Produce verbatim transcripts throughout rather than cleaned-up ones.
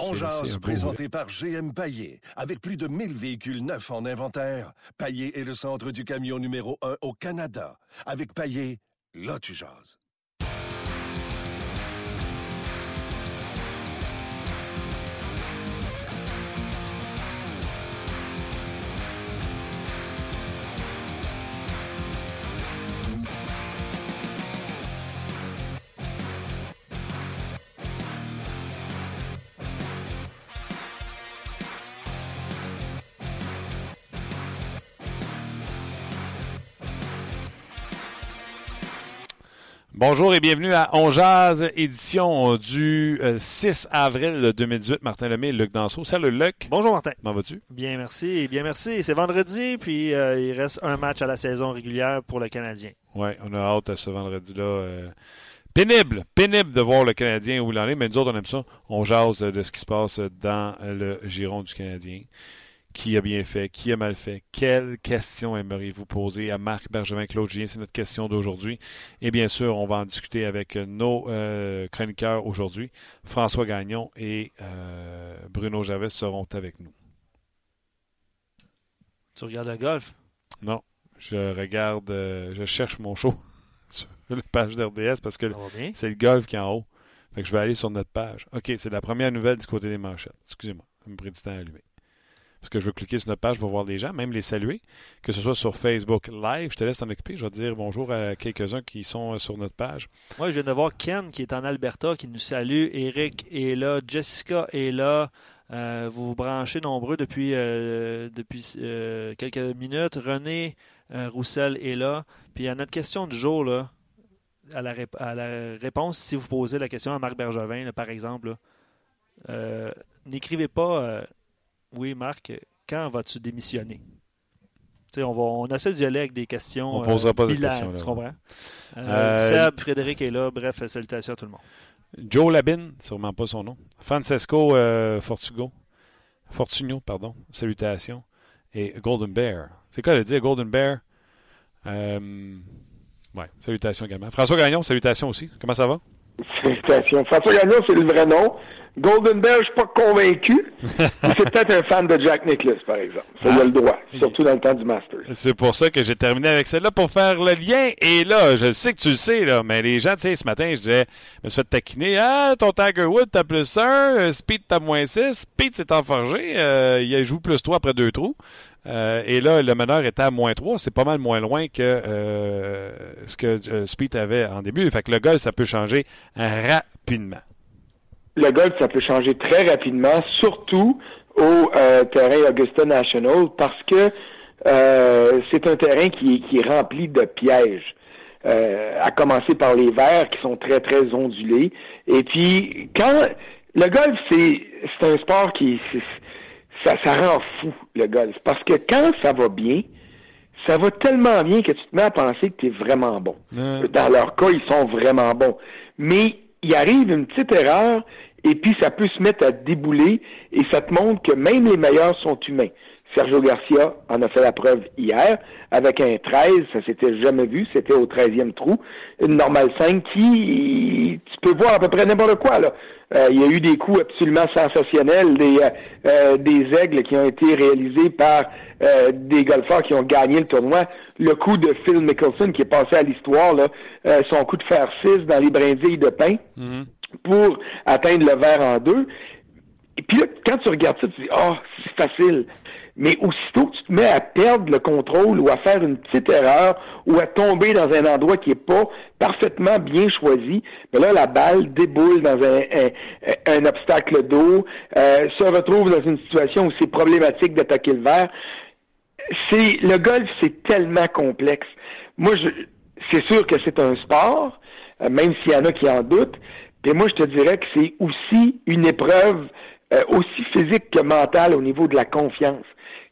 On jase, présenté par G M Paillé. Avec plus de mille véhicules neufs en inventaire, Paillé est le centre du camion numéro un au Canada. Avec Paillé, là tu jases. Bonjour et bienvenue à On Jase, édition du six avril deux mille dix-huit. Martin Lemay et Luc Danseau. Salut Luc. Bonjour Martin. Comment vas-tu? Bien merci, bien merci. C'est vendredi, puis euh, il reste un match à la saison régulière pour le Canadien. Oui, on a hâte à ce vendredi-là. Euh, pénible, pénible de voir le Canadien où il en est, mais nous autres on aime ça. On jase de ce qui se passe dans le giron du Canadien. Qui a bien fait? Qui a mal fait? Quelles questions aimeriez-vous poser à Marc Bergevin, Claude Julien? C'est notre question d'aujourd'hui. Et bien sûr, on va en discuter avec nos euh, chroniqueurs aujourd'hui. François Gagnon et euh, Bruno Gervais seront avec nous. Tu regardes le golf? Non, je regarde, euh, je cherche mon show sur la page d'R D S parce que c'est le golf qui est en haut. Fait que je vais aller sur notre page. OK, c'est la première nouvelle du côté des manchettes. Excusez-moi, je me pris du temps à allumer. Parce que je veux cliquer sur notre page pour voir des gens, même les saluer, que ce soit sur Facebook Live. Je te laisse t'en occuper. Je vais dire bonjour à quelques-uns qui sont sur notre page. Moi, je viens de voir Ken qui est en Alberta, qui nous salue. Eric est là. Jessica est là. Euh, vous vous branchez nombreux depuis, euh, depuis euh, quelques minutes. René euh, Roussel est là. Puis à notre question du jour, là, à, la rép- à la réponse, si vous posez la question à Marc Bergevin, là, par exemple, là, euh, n'écrivez pas... Euh, oui, Marc, quand vas-tu démissionner? T'sais, on va, on essaie de dialoguer avec des questions. On ne posera euh, pas de questions. Tu comprends? Euh, euh, Seb, Frédéric est là. Bref, salutations à tout le monde. Joe Labine, sûrement pas son nom. Francesco euh, Fortugo. Fortunio, pardon. Salutations. Et Golden Bear. C'est quoi le dire, Golden Bear? Euh, oui, salutations également. François Gagnon, salutations aussi. Comment ça va? Salutations. François Gagnon, c'est le vrai nom. Golden Bear, je ne suis pas convaincu. C'est peut-être un fan de Jack Nicklaus, par exemple. Ça, il a le droit, surtout dans le temps du Masters. C'est pour ça que j'ai terminé avec celle-là, pour faire le lien. Et là, je sais que tu le sais, là, mais les gens, tu sais, ce matin, je disais, je me suis fait taquiner. Ah, ton Tiger Woods, t'as plus un. Speed, t'as moins six. Speed, c'est enforgé. Euh, il joue plus trois après deux trous. Euh, et là, le meneur était à moins trois. C'est pas mal moins loin que euh, ce que euh, Speed avait en début. Fait que le golf, ça peut changer rapidement. Le golf, ça peut changer très rapidement, surtout au euh, terrain Augusta National, parce que euh, c'est un terrain qui, qui est rempli de pièges, euh, à commencer par les verts qui sont très, très ondulés. Et puis, quand le golf, c'est, c'est un sport qui... C'est, ça, ça rend fou, le golf, parce que quand ça va bien, ça va tellement bien que tu te mets à penser que tu es vraiment bon. Mmh. Dans leur cas, ils sont vraiment bons. Mais il arrive une petite erreur... Et puis, ça peut se mettre à débouler et ça te montre que même les meilleurs sont humains. Sergio Garcia en a fait la preuve hier avec un treize, ça s'était jamais vu, c'était au treizième trou. Une normale cinq qui, tu peux voir à peu près n'importe quoi, là. Euh, il y a eu des coups absolument sensationnels, des, euh, des aigles qui ont été réalisés par euh, des golfeurs qui ont gagné le tournoi. Le coup de Phil Mickelson qui est passé à l'histoire, là, euh, son coup de fer six dans les brindilles de pin. Mm-hmm. Pour atteindre le verre en deux. Et puis là, quand tu regardes ça, tu dis « Ah, oh, c'est facile ». Mais aussitôt que tu te mets à perdre le contrôle ou à faire une petite erreur ou à tomber dans un endroit qui n'est pas parfaitement bien choisi, ben là, la balle déboule dans un, un, un obstacle d'eau, euh, se retrouve dans une situation où c'est problématique d'attaquer le verre. C'est, le golf, c'est tellement complexe. Moi, je, c'est sûr que c'est un sport, euh, même s'il y en a qui en doutent. Et moi, je te dirais que c'est aussi une épreuve euh, aussi physique que mentale au niveau de la confiance.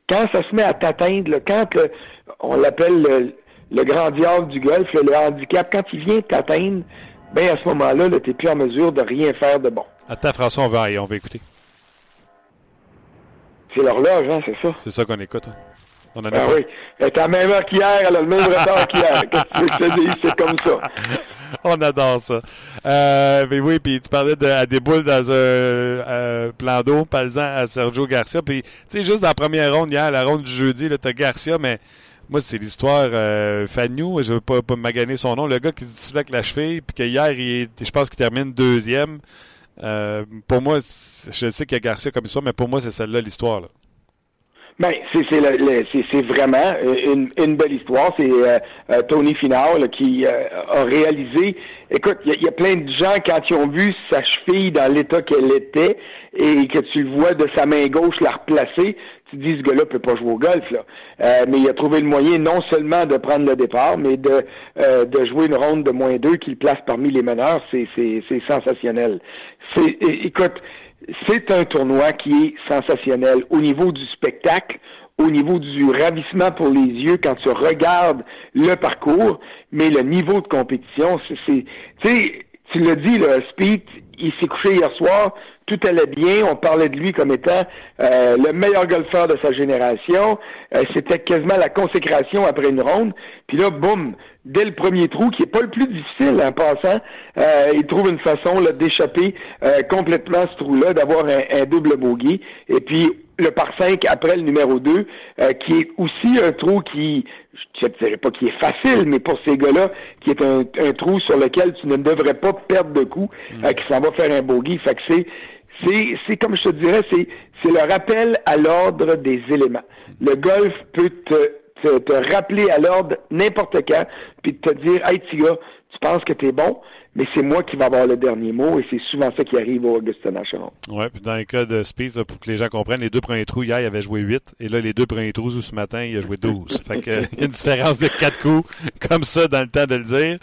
Quand ça se met à t'atteindre, là, quand le, on l'appelle le, le grand diable du golf, le, le handicap, quand il vient t'atteindre, bien à ce moment-là, là, tu n'es plus en mesure de rien faire de bon. Attends, François, on va aller, on va écouter. C'est l'horloge, hein, c'est ça? C'est ça qu'on écoute. Hein. On en a ah oui. Elle est à la même heure qu'hier, elle a le même retard qu'hier. Qu'est-ce que tu veux que je te dise? C'est comme ça. On adore ça. Euh, mais oui, puis tu parlais de, à des boules dans un euh, plan d'eau, parlant à Sergio Garcia. Puis, tu sais, juste dans la première ronde hier, la ronde du jeudi, là, t'as Garcia, mais moi, c'est l'histoire euh, Fagnou, je ne veux pas, pas maganer son nom, le gars qui se disloque la cheville, puis qu'hier, il, je pense qu'il termine deuxième. Euh, pour moi, je sais qu'il y a Garcia comme histoire, mais pour moi, c'est celle-là l'histoire, là. Ben, c'est c'est, le, le, c'est c'est vraiment une, une belle histoire. C'est euh, euh, Tony Finau là, qui euh, a réalisé. Écoute, il y, y a plein de gens quand ils ont vu sa cheville dans l'état qu'elle était et que tu vois de sa main gauche la replacer, tu te dis ce gars-là peut pas jouer au golf là. Euh, mais il a trouvé le moyen non seulement de prendre le départ, mais de euh, de jouer une ronde de moins deux qui le place parmi les meneurs. C'est c'est c'est sensationnel. C'est écoute. C'est un tournoi qui est sensationnel au niveau du spectacle, au niveau du ravissement pour les yeux quand tu regardes le parcours, mais le niveau de compétition, c'est, c'est tu sais, tu l'as dit, le Spieth, il s'est couché hier soir, tout allait bien, on parlait de lui comme étant euh, le meilleur golfeur de sa génération, euh, c'était quasiment la consécration après une ronde, puis là, boum, dès le premier trou, qui est pas le plus difficile en passant, euh, il trouve une façon là, d'échapper euh, complètement à ce trou-là, d'avoir un, un double bogey, et puis le par cinq après le numéro deux, euh, qui est aussi un trou qui, je ne dirais pas qui est facile, mais pour ces gars-là, qui est un, un trou sur lequel tu ne devrais pas perdre de coup, mmh. euh, qui s'en va faire un bogey, fait que c'est C'est, c'est comme je te dirais, c'est, c'est le rappel à l'ordre des éléments. Le golf peut te, te, te rappeler à l'ordre n'importe quand, puis te dire, hey, petit gars, tu penses que t'es bon, mais c'est moi qui vais avoir le dernier mot, et c'est souvent ça qui arrive au Augusta National. Oui, puis dans le cas de Spieth, pour que les gens comprennent, les deux premiers trous, hier, il avait joué huit, et là, les deux premiers trous, ce matin, il a joué douze. Fait qu'il y a une différence de quatre coups, comme ça, dans le temps de le dire.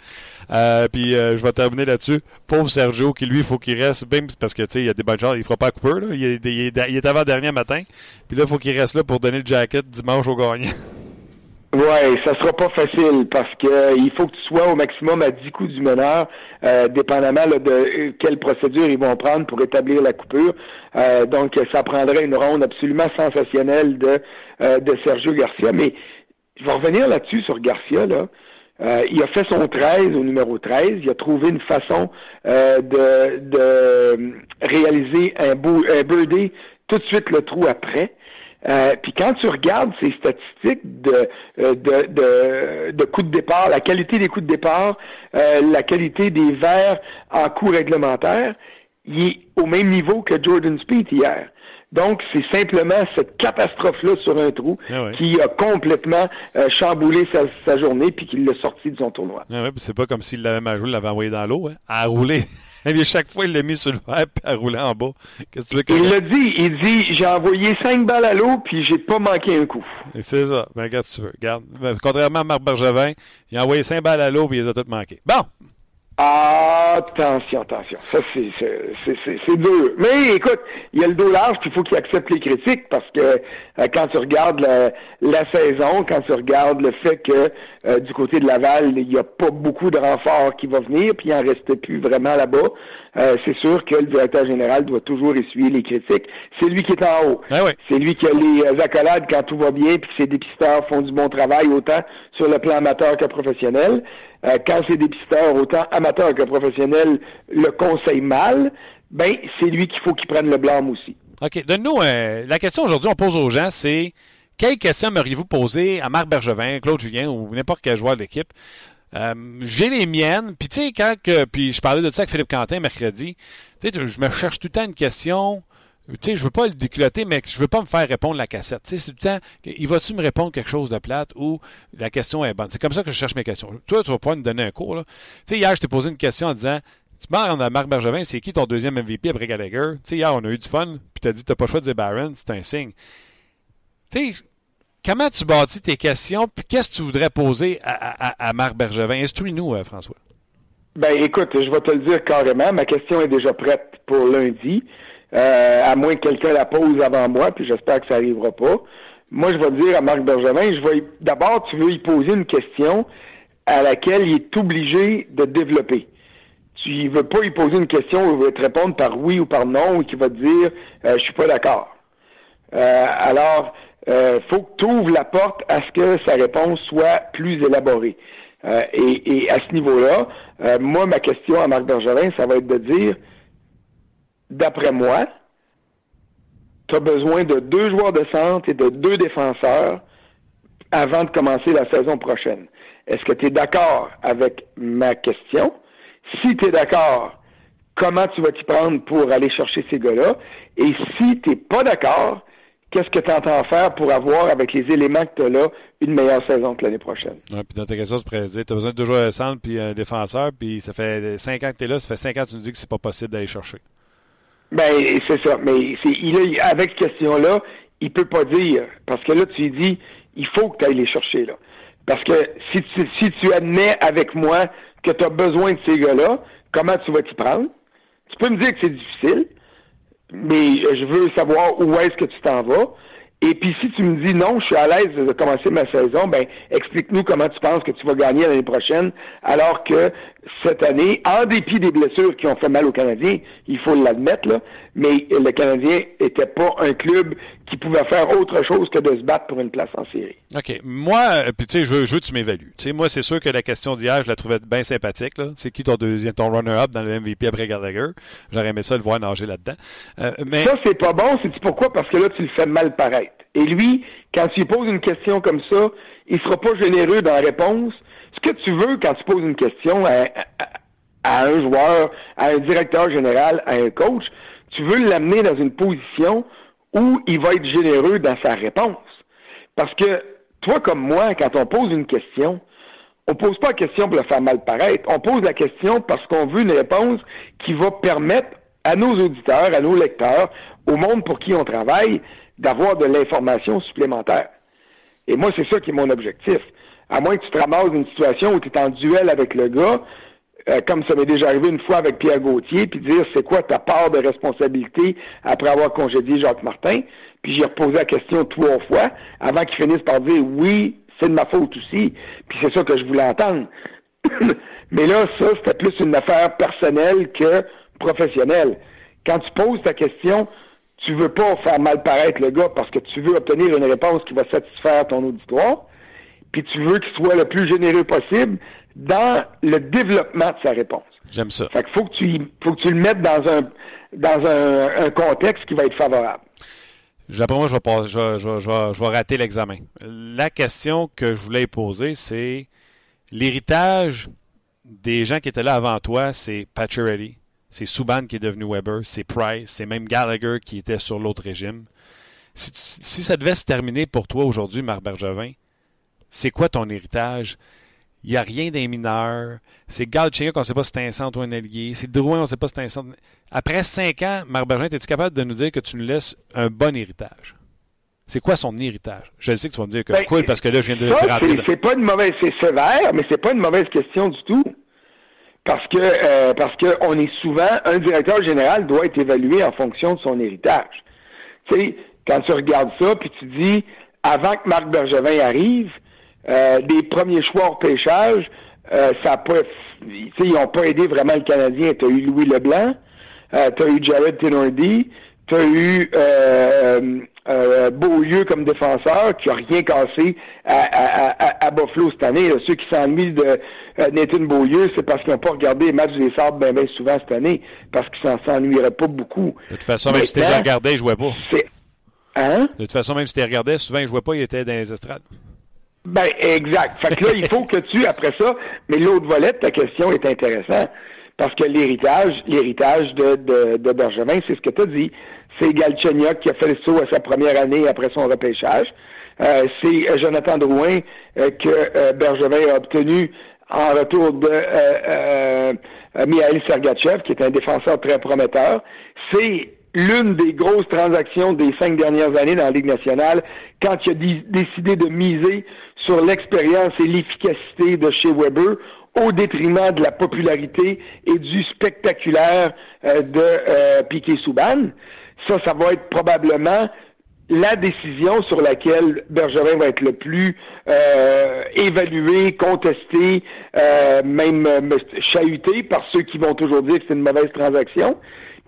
Euh, puis euh, je vais terminer là-dessus. Pauvre Sergio, qui lui, il faut qu'il reste, bim, parce que, tu sais, il y a des bonnes chances, il ne fera pas à Cooper, là. Il est, il est, il est avant-dernier matin, puis là, il faut qu'il reste là pour donner le jacket dimanche au gagnant. Ouais, ça sera pas facile parce que euh, il faut que tu sois au maximum à dix coups du meneur, euh, dépendamment là, de euh, quelle procédure ils vont prendre pour établir la coupure. Euh, donc, ça prendrait une ronde absolument sensationnelle de euh, de Sergio Garcia. Mais je vais revenir là-dessus sur Garcia là. Euh, il a fait son treize au numéro treize. Il a trouvé une façon euh, de de réaliser un beau un birdie tout de suite le trou après. Euh, puis quand tu regardes ces statistiques de, de, de, de coups de départ, la qualité des coups de départ, euh, la qualité des verts en coups réglementaires, il est au même niveau que Jordan Spieth hier. Donc, c'est simplement cette catastrophe-là sur un trou ah ouais. qui a complètement euh, chamboulé sa, sa journée puis qui l'a sorti de son tournoi. Ah ouais, puis c'est pas comme s'il l'avait mal joué, il l'avait envoyé dans l'eau, hein, à rouler. Et chaque fois, il l'a mis sur le verre puis à rouler en bas. Qu'est-ce que tu veux que... Il l'a dit, il dit, j'ai envoyé cinq balles à l'eau puis j'ai pas manqué un coup. Et c'est ça. Ben, regarde si tu veux. Regarde. Contrairement à Marc Bergevin, il a envoyé cinq balles à l'eau puis il les a toutes manquées. Bon! Attention, attention. Ça, c'est, c'est, c'est, c'est dur. Mais écoute, il y a le dos large, puis il faut qu'il accepte les critiques, parce que euh, quand tu regardes la, la saison, quand tu regardes le fait que euh, du côté de Laval, il n'y a pas beaucoup de renforts qui vont venir, puis il n'en reste plus vraiment là-bas, euh, c'est sûr que le directeur général doit toujours essuyer les critiques. C'est lui qui est en haut. Ah ouais. C'est lui qui a les accolades quand tout va bien, puis que ses dépisteurs font du bon travail, autant sur le plan amateur que professionnel. Euh, quand c'est dépisteur, autant amateur que professionnel, le conseille mal, ben c'est lui qu'il faut qu'il prenne le blâme aussi. OK. Donne-nous euh, la question aujourd'hui, on pose aux gens, c'est quelle question m'auriez-vous posée à Marc Bergevin, Claude Julien ou n'importe quel joueur de l'équipe? Euh, j'ai les miennes, puis tu sais, quand que, puis je parlais de ça avec Philippe Quentin mercredi, tu sais, je me cherche tout le temps une question... Tu sais, je veux pas le déculoter, mais je veux pas me faire répondre la cassette. Tu sais, c'est tout le temps, il va-tu me répondre quelque chose de plate ou la question est bonne? C'est comme ça que je cherche mes questions. Toi, tu vas pouvoir nous donner un cours, là. Tu sais, hier, je t'ai posé une question en disant, tu parles à Marc Bergevin, c'est qui ton deuxième M V P après Gallagher? Tu sais, hier, on a eu du fun, puis t'as dit, t'as pas le choix de dire Barron, c'est un signe. Tu sais, comment tu bâtis tes questions, puis qu'est-ce que tu voudrais poser à, à, à Marc Bergevin? Instruis-nous, euh, François. Ben, écoute, je vais te le dire carrément. Ma question est déjà prête pour lundi. Euh, à moins que quelqu'un la pose avant moi, puis j'espère que ça n'arrivera pas. Moi, je vais dire à Marc Bergevin, je vais y... d'abord, tu veux y poser une question à laquelle il est obligé de développer. Tu ne veux pas y poser une question où il va te répondre par oui ou par non, ou qui va te dire euh, « je suis pas d'accord ». Euh, alors, euh, faut que tu ouvres la porte à ce que sa réponse soit plus élaborée. Euh, et, et à ce niveau-là, euh, moi, ma question à Marc Bergevin, ça va être de dire, d'après moi, tu as besoin de deux joueurs de centre et de deux défenseurs avant de commencer la saison prochaine. Est-ce que tu es d'accord avec ma question? Si tu es d'accord, comment tu vas t'y prendre pour aller chercher ces gars-là? Et si tu n'es pas d'accord, qu'est-ce que tu entends faire pour avoir, avec les éléments que tu as là, une meilleure saison que l'année prochaine? Ouais, puis dans ta question, tu pourrais dire, tu as besoin de deux joueurs de centre puis un défenseur, puis ça fait cinq ans que tu es là, ça fait cinq ans que tu nous dis que c'est pas possible d'aller chercher. Bien, c'est ça. Mais c'est, il a, avec cette question-là, il peut pas dire. Parce que là, tu lui dis, il faut que tu ailles les chercher, là. Parce que si tu, si tu admets avec moi que tu as besoin de ces gars-là, comment tu vas t'y prendre? Tu peux me dire que c'est difficile, mais je veux savoir où est-ce que tu t'en vas. Et puis, si tu me dis non, je suis à l'aise de commencer ma saison, ben, explique-nous comment tu penses que tu vas gagner l'année prochaine, alors que cette année, en dépit des blessures qui ont fait mal aux Canadiens, il faut l'admettre, là, mais le Canadien n'était pas un club qui pouvait faire autre chose que de se battre pour une place en série. OK. Moi, puis tu sais, je veux, je veux que tu m'évalues. Tu sais, moi, c'est sûr que la question d'hier, je la trouvais bien sympathique, là. C'est qui ton deuxième, ton runner-up dans le M V P après Gallagher? J'aurais aimé ça le voir nager là-dedans. Euh, mais... Ça, c'est pas bon. C'est-tu pourquoi? Parce que là, tu le fais mal paraître. Et lui, quand tu lui poses une question comme ça, il sera pas généreux dans la réponse. Ce que tu veux quand tu poses une question à, à, à un joueur, à un directeur général, à un coach, tu veux l'amener dans une position où il va être généreux dans sa réponse. Parce que, toi comme moi, quand on pose une question, on pose pas la question pour le faire mal paraître. On pose la question parce qu'on veut une réponse qui va permettre à nos auditeurs, à nos lecteurs, au monde pour qui on travaille, d'avoir de l'information supplémentaire. Et moi, c'est ça qui est mon objectif. À moins que tu te ramasses une situation où tu es en duel avec le gars, euh, comme ça m'est déjà arrivé une fois avec Pierre Gauthier, puis dire c'est quoi ta part de responsabilité après avoir congédié Jacques Martin, puis j'ai reposé la question trois fois, avant qu'il finisse par dire oui, c'est de ma faute aussi, puis c'est ça que je voulais entendre. Mais là, ça, c'était plus une affaire personnelle que professionnelle. Quand tu poses ta question, tu veux pas faire mal paraître le gars parce que tu veux obtenir une réponse qui va satisfaire ton auditoire, puis tu veux qu'il soit le plus généreux possible dans le développement de sa réponse. J'aime ça. Fait qu'il faut que tu, faut que tu le mettes dans un, dans un, un contexte qui va être favorable. D'après moi, je vais, pas, je, je, je, je vais rater l'examen. La question que je voulais poser, c'est l'héritage des gens qui étaient là avant toi, c'est Pacioretty, c'est Subban qui est devenu Weber, c'est Price, c'est même Gallagher qui était sur l'autre régime. Si, tu, si ça devait se terminer pour toi aujourd'hui, Marc Bergevin, c'est quoi ton héritage? Il n'y a rien d'un mineur. C'est Galchenyuk, on ne sait pas si c'est un centre ou un allié. C'est Drouin, on ne sait pas si c'est un centre. Après cinq ans, Marc Bergevin, es-tu capable de nous dire que tu nous laisses un bon héritage? C'est quoi son héritage? Je sais que tu vas me dire que ben, cool, parce que là, je viens de ça, c'est, c'est pas une mauvaise, c'est sévère, mais c'est pas une mauvaise question du tout. Parce que euh, parce que on est souvent, un directeur général doit être évalué en fonction de son héritage. Tu sais, quand tu regardes ça, puis tu dis, avant que Marc Bergevin arrive, Euh, des premiers choix au pêchage, euh, ça a pas, tu sais, ils n'ont pas aidé vraiment le Canadien. T'as eu Louis Leblanc, euh, t'as eu Jared Tenordi, t'as eu euh, euh, Beaulieu comme défenseur qui a rien cassé à, à, à, à Buffalo cette année. Là. Ceux qui s'ennuient de euh, Nathan Beaulieu, c'est parce qu'ils n'ont pas regardé les matchs des Sabres bien ben souvent cette année, parce qu'ils s'en s'ennuieraient pas beaucoup. De toute façon, même maintenant, si t'es regardé, ils jouaient pas. C'est... Hein? De toute façon, même si t'es regardé, souvent ils jouaient pas, ils étaient dans les estrades. Ben, exact. Fait que là, il faut que tu, après ça, mais l'autre volet de ta question est intéressant. Parce que l'héritage, l'héritage de, de, de Bergevin, c'est ce que tu as dit. C'est Galchenyuk qui a fait le saut à sa première année après son repêchage. Euh, c'est Jonathan Drouin euh, que euh, Bergevin a obtenu en retour de euh, euh, Mikhail Sergachev, qui est un défenseur très prometteur. C'est l'une des grosses transactions des cinq dernières années dans la Ligue nationale, quand il a d- décidé de miser sur l'expérience et l'efficacité de chez Weber, au détriment de la popularité et du spectaculaire euh, de euh, Piqué Subban. Ça, ça va être probablement la décision sur laquelle Bergevin va être le plus euh, évalué, contesté, euh, même euh, chahuté par ceux qui vont toujours dire que c'est une mauvaise transaction.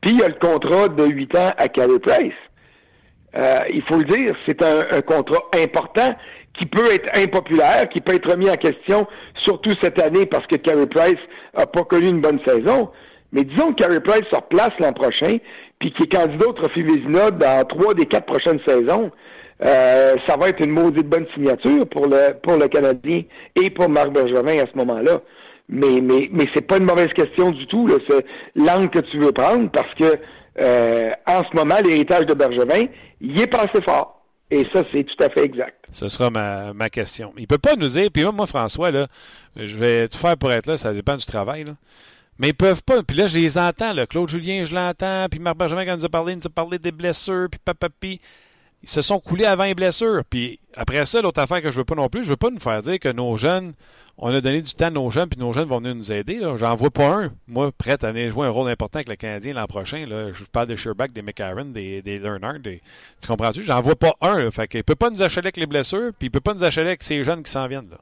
Puis, il y a le contrat de huit ans à Carey Price. Euh, il faut le dire, c'est un, un contrat important qui peut être impopulaire, qui peut être remis en question, surtout cette année parce que Carey Price n'a pas connu une bonne saison. Mais disons que Carey Price se replace l'an prochain, puis qu'il est candidat au Trophée Vézina dans trois des quatre prochaines saisons. Euh, ça va être une maudite bonne signature pour le pour le Canadien et pour Marc Bergevin à ce moment-là. Mais mais mais c'est pas une mauvaise question du tout, là, c'est l'angle que tu veux prendre, parce que euh, en ce moment, l'héritage de Bergevin, il est passé fort. Et ça, c'est tout à fait exact. Ce sera ma, ma question. Il peut pas nous dire, puis moi, François, là, je vais tout faire pour être là, ça dépend du travail, là. Mais ils peuvent pas. Puis là, je les entends, là. Claude Julien, je l'entends. Puis Marc Bergevin, quand il nous a parlé, il nous a parlé des blessures, puis papapi. Ils se sont coulés avant les blessures. Puis après ça, l'autre affaire que je veux pas non plus, je veux pas nous faire dire que nos jeunes, on a donné du temps à nos jeunes, puis nos jeunes vont venir nous aider, là. J'en vois pas un, moi, prêt à venir jouer un rôle important avec le Canadien l'an prochain, là. Je parle des Sherbach, des McCarron, des, des Lerner, des... tu comprends-tu? J'en vois pas un, là. Fait qu'il peut pas nous achaler avec les blessures, puis il peut pas nous achaler avec ces jeunes qui s'en viennent, là.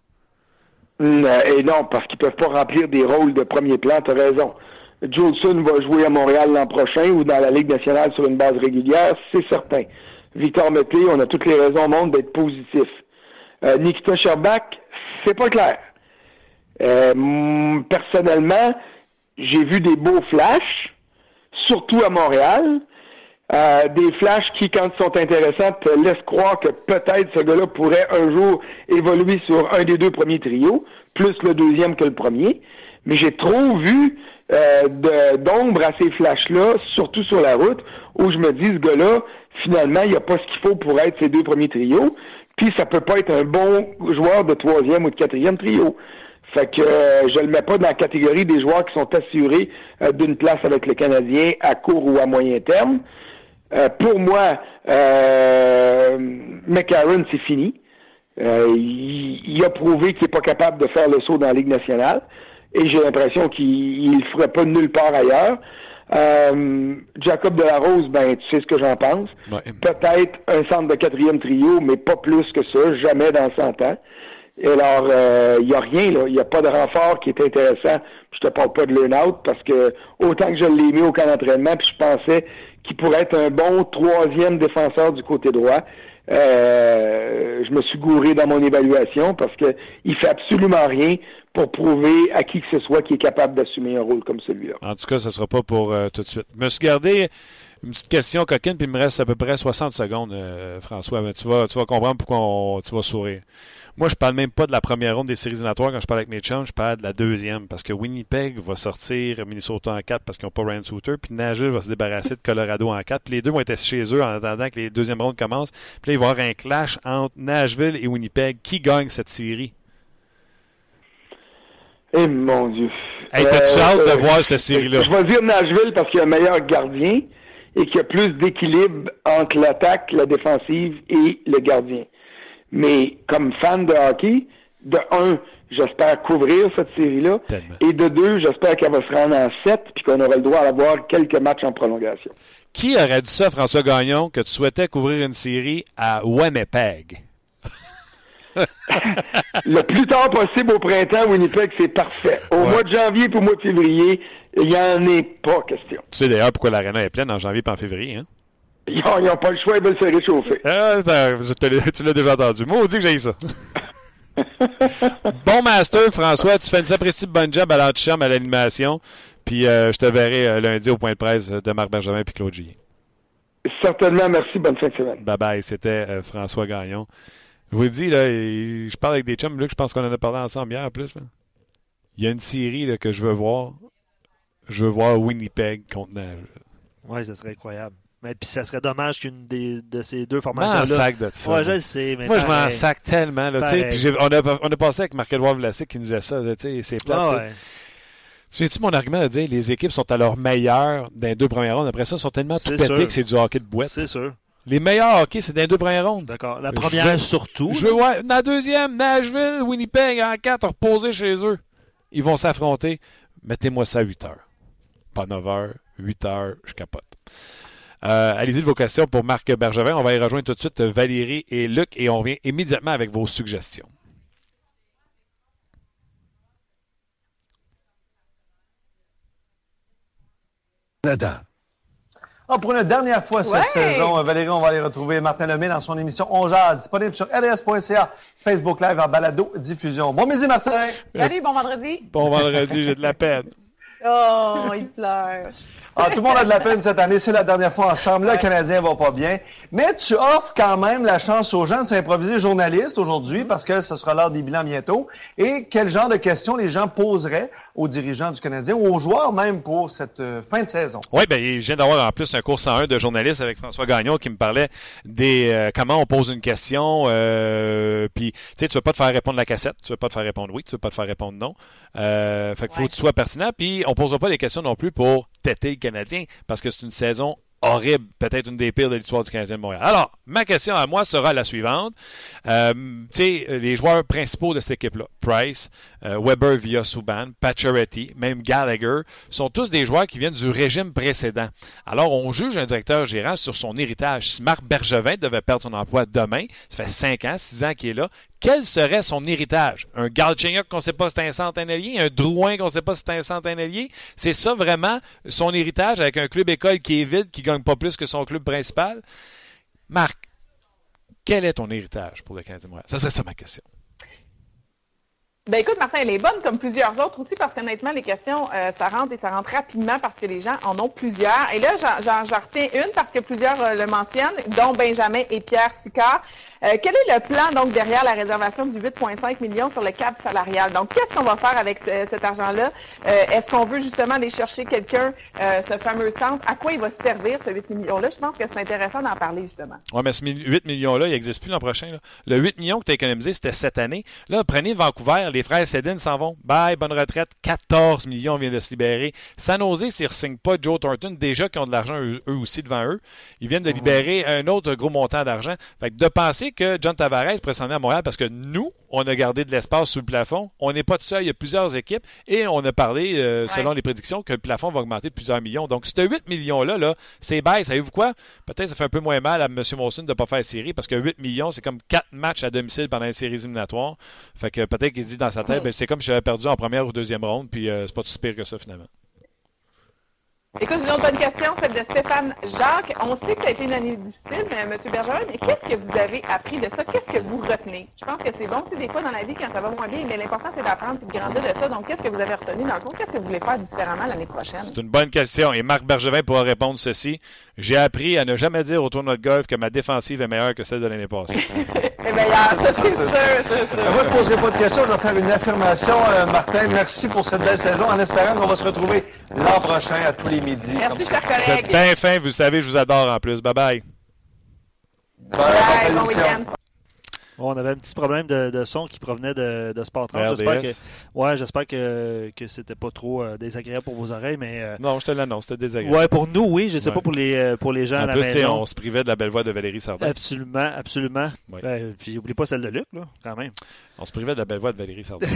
Et non, parce qu'ils peuvent pas remplir des rôles de premier plan, t'as raison. Jolson va jouer à Montréal l'an prochain ou dans la Ligue nationale sur une base régulière, c'est certain. Victor Mété, on a toutes les raisons au monde d'être positif. Euh, Nikita Sherbach, c'est pas clair. Euh, personnellement, j'ai vu des beaux flashs, surtout à Montréal, euh, des flashs qui, quand ils sont intéressants, te laissent croire que peut-être ce gars-là pourrait un jour évoluer sur un des deux premiers trios, plus le deuxième que le premier. Mais j'ai trop vu euh, de, d'ombre à ces flashs-là, surtout sur la route, où je me dis, ce gars-là, finalement, il n'y a pas ce qu'il faut pour être ces deux premiers trios, puis ça peut pas être un bon joueur de troisième ou de quatrième trio. Fait que euh, je le mets pas dans la catégorie des joueurs qui sont assurés euh, d'une place avec le Canadien à court ou à moyen terme. Euh, pour moi, euh, McCarron, c'est fini. Euh, il, il a prouvé qu'il n'est pas capable de faire le saut dans la Ligue nationale, et j'ai l'impression qu'il ne le ferait pas nulle part ailleurs. Euh, Jacob Delarose, ben, tu sais ce que j'en pense. Ouais. Peut-être un centre de quatrième trio, mais pas plus que ça, jamais dans cent ans. Et alors, il euh, n'y a rien, là. Il n'y a pas de renfort qui est intéressant. Je te parle pas de learn-out, parce que autant que je l'ai mis au camp d'entraînement, puis je pensais qu'il pourrait être un bon troisième défenseur du côté droit. Euh, je me suis gouré dans mon évaluation, parce que il fait absolument rien pour prouver à qui que ce soit qui est capable d'assumer un rôle comme celui-là. En tout cas, ce ne sera pas pour euh, tout de suite. Je me suis gardé une petite question coquine, puis il me reste à peu près soixante secondes, euh, François. Mais tu vas, tu vas comprendre pourquoi on, tu vas sourire. Moi, je parle même pas de la première ronde des séries éliminatoires quand je parle avec mes chums. Je parle de la deuxième, parce que Winnipeg va sortir Minnesota en quatre parce qu'ils n'ont pas Ryan Suter, puis Nashville va se débarrasser de Colorado en quatre. Puis les deux vont être chez eux en attendant que les deuxièmes rondes commencent. Puis là, il va y avoir un clash entre Nashville et Winnipeg. Qui gagne cette série? Eh mon Dieu! Hey, t'as-tu euh, hâte euh, de voir cette série-là? Je vais dire Nashville parce qu'il y a un meilleur gardien et qu'il y a plus d'équilibre entre l'attaque, la défensive et le gardien. Mais comme fan de hockey, de un, j'espère couvrir cette série-là. Tellement. Et de deux, j'espère qu'elle va se rendre en sept et qu'on aura le droit d'avoir quelques matchs en prolongation. Qui aurait dit ça, François Gagnon, que tu souhaitais couvrir une série à Winnipeg? Le plus tard possible au printemps, Winnipeg, c'est parfait. Au ouais. mois de janvier et au mois de février, il n'y en est pas question. Tu sais d'ailleurs pourquoi l'aréna est pleine en janvier et en février, hein? Ils n'ont pas le choix, ils veulent se réchauffer. Euh, je te, tu l'as déjà entendu. Moi, on dit que j'ai ça. Bon master, François. Tu fais une sapristi bonne job à l'antichambre, à l'animation. Puis euh, je te verrai euh, lundi au point de presse de Marc Bergevin et Claude Julien. Certainement, merci. Bonne fin de semaine. Bye-bye. C'était euh, François Gagnon. Je vous le dis, là, je parle avec des chums, Luc, je pense qu'on en a parlé ensemble hier en plus. Là. Il y a une série là, que je veux voir. Je veux voir Winnipeg contre Nashville. Oui, ça serait incroyable. Mais puis ça serait dommage qu'une des, de ces deux formations-là... Moi, sac de ça. Ouais, je le sais, mais moi, pareil. Je m'en sac tellement. Là, j'ai, on, a, on a passé avec Marc-Édouard Vlasic qui nous disait ça. Là, c'est plate. Ah, ouais. Tu sais-tu mon argument de dire les équipes sont à leur meilleur dans les deux premières rondes? Après ça, ils sont tellement tout pétés que c'est du hockey de boîte. C'est sûr. Les meilleurs hockey, c'est dans les deux premières rondes. D'accord. La première, veux, surtout. Je veux voir. Dans la deuxième, Nashville, Winnipeg, en quatre, reposés chez eux. Ils vont s'affronter. Mettez-moi ça à huit heures. Pas neuf heures, huit heures, je capote. Euh, allez-y de vos questions pour Marc Bergevin. On va y rejoindre tout de suite Valérie et Luc et on revient immédiatement avec vos suggestions. Canada. Ah, pour une dernière fois cette ouais. saison, Valérie, on va aller retrouver Martin Lemay dans son émission On Jase, disponible sur R D S point C A, Facebook Live en balado diffusion. Bon midi, Martin! Salut, bon vendredi! Bon vendredi, j'ai de la peine. Oh, il pleure. Ah, tout le monde a de la peine cette année. C'est la dernière fois ensemble. Le Canadien va pas bien. Mais tu offres quand même la chance aux gens de s'improviser journaliste aujourd'hui parce que ce sera l'heure des bilans bientôt. Et quel genre de questions les gens poseraient aux dirigeants du Canadien ou aux joueurs même pour cette euh, fin de saison? Oui, bien, je viens d'avoir en plus un cours cent un de journaliste avec François Gagnon qui me parlait des euh, comment on pose une question. Euh, Puis, tu sais, tu veux pas te faire répondre la cassette. Tu veux pas te faire répondre oui. Tu veux pas te faire répondre non. Euh, fait qu'il faut ouais. que tu sois pertinent. Puis, on ne posera pas les questions non plus pour têter le Canadien, parce que c'est une saison horrible, peut-être une des pires de l'histoire du Canadien de Montréal. Alors, ma question à moi sera la suivante. Euh, tu sais, les joueurs principaux de cette équipe-là, Price, euh, Weber via Subban, Pacioretty, même Gallagher, sont tous des joueurs qui viennent du régime précédent. Alors, on juge un directeur gérant sur son héritage. Si Marc Bergevin devait perdre son emploi demain, ça fait cinq ans, six ans qu'il est là, quel serait son héritage? Un Galchenyuk qu'on ne sait pas si c'est un centre, un allié? Un Drouin qu'on ne sait pas si c'est un centre, un allié? C'est ça vraiment son héritage avec un club-école qui est vide, qui ne gagne pas plus que son club principal? Marc, quel est ton héritage pour le Canadien de Montréal? Ça serait ça ma question. Ben écoute, Martin, elle est bonne comme plusieurs autres aussi parce qu'honnêtement, les questions, euh, ça rentre et ça rentre rapidement parce que les gens en ont plusieurs. Et là, j'en, j'en, j'en retiens une parce que plusieurs euh, le mentionnent, dont Benjamin et Pierre Sicard. Euh, quel est le plan donc derrière la réservation du huit virgule cinq millions sur le cap salarial? Donc, qu'est-ce qu'on va faire avec ce, cet argent-là? Euh, est-ce qu'on veut justement aller chercher quelqu'un, euh, ce fameux centre? À quoi il va servir, ce huit millions-là? Je pense que c'est intéressant d'en parler, justement. Oui, mais ce huit millions-là, il n'existe plus l'an prochain. Là. Le huit millions que tu as économisé, c'était cette année. Là, prenez Vancouver, les frères Sedin s'en vont. Bye, bonne retraite. quatorze millions viennent de se libérer. San Jose, s'ils ne re-signent pas Joe Thornton, déjà qui ont de l'argent eux, eux aussi devant eux, ils viennent de libérer un autre gros montant d'argent. Fait que de penser que John Tavares pourrait s'en aller à Montréal parce que nous, on a gardé de l'espace sous le plafond. On n'est pas tout seul, il y a plusieurs équipes et on a parlé, euh, ouais. selon les prédictions, que le plafond va augmenter de plusieurs millions. Donc, ce huit millions-là, là, c'est bail. Savez-vous quoi? Peut-être que ça fait un peu moins mal à M. Monson de ne pas faire série parce que huit millions, c'est comme quatre matchs à domicile pendant les séries éliminatoires. Fait que peut-être qu'il se dit dans sa tête, ouais. bien, c'est comme si j'avais perdu en première ou deuxième ronde, puis euh, c'est pas tout si pire que ça finalement. Écoute, une autre bonne question, celle de Stéphane Jacques. On sait que ça a été une année difficile, mais, M. Bergeron, mais qu'est-ce que vous avez appris de ça? Qu'est-ce que vous retenez? Je pense que c'est bon, tu sais, des fois dans la vie, quand ça va moins bien, mais l'important, c'est d'apprendre et de grandir de ça. Donc, qu'est-ce que vous avez retenu dans le cours? Qu'est-ce que vous voulez faire différemment l'année prochaine? C'est une bonne question. Et Marc Bergevin pourra répondre ceci. J'ai appris à ne jamais dire autour de notre golf que ma défensive est meilleure que celle de l'année passée. C'est meilleur, ça, c'est sûr, c'est sûr. Moi, je ne poserai pas de questions. Je vais faire une affirmation. Euh, Martin, merci pour cette belle saison, en espérant qu'on va se retrouver l'an prochain à tous les midi. Merci, chers collègues. Vous êtes bien fin, vous savez, je vous adore en plus. Bye-bye. Bye-bye, bon week-end. On avait un petit problème de, de son qui provenait de, de Sport trente. J'espère que, ouais, j'espère que, que c'était pas trop euh, désagréable pour vos oreilles. Mais, euh, non, je te l'annonce, c'était désagréable. Ouais, pour nous, oui. Je sais ouais. pas pour les, pour les gens en à la plus, maison. On se privait de la belle voix de Valérie Sardin. Absolument, absolument. Ouais. Euh, puis n'oublie pas celle de Luc, là, quand même. On se privait de la belle voix de Valérie Sardin.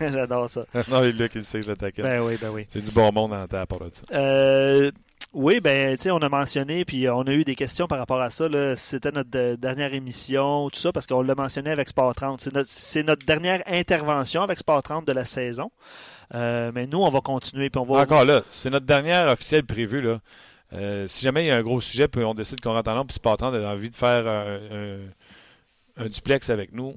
J'adore ça. Non, Luc, il sait que je le taquine. Ben oui, ben oui. C'est du bon monde en tête à part de ça. Euh... Oui, ben tu sais, on a mentionné, puis on a eu des questions par rapport à ça. Là. C'était notre de, dernière émission, tout ça, parce qu'on l'a mentionné avec Sport trente. C'est notre, c'est notre dernière intervention avec Sport trente de la saison. Euh, mais nous, on va continuer, puis on va... Encore là, c'est notre dernière officielle prévue, là. Euh, si jamais il y a un gros sujet, puis on décide qu'on rentre en l'ombre, puis Sport trente a envie de faire un, un, un duplex avec nous,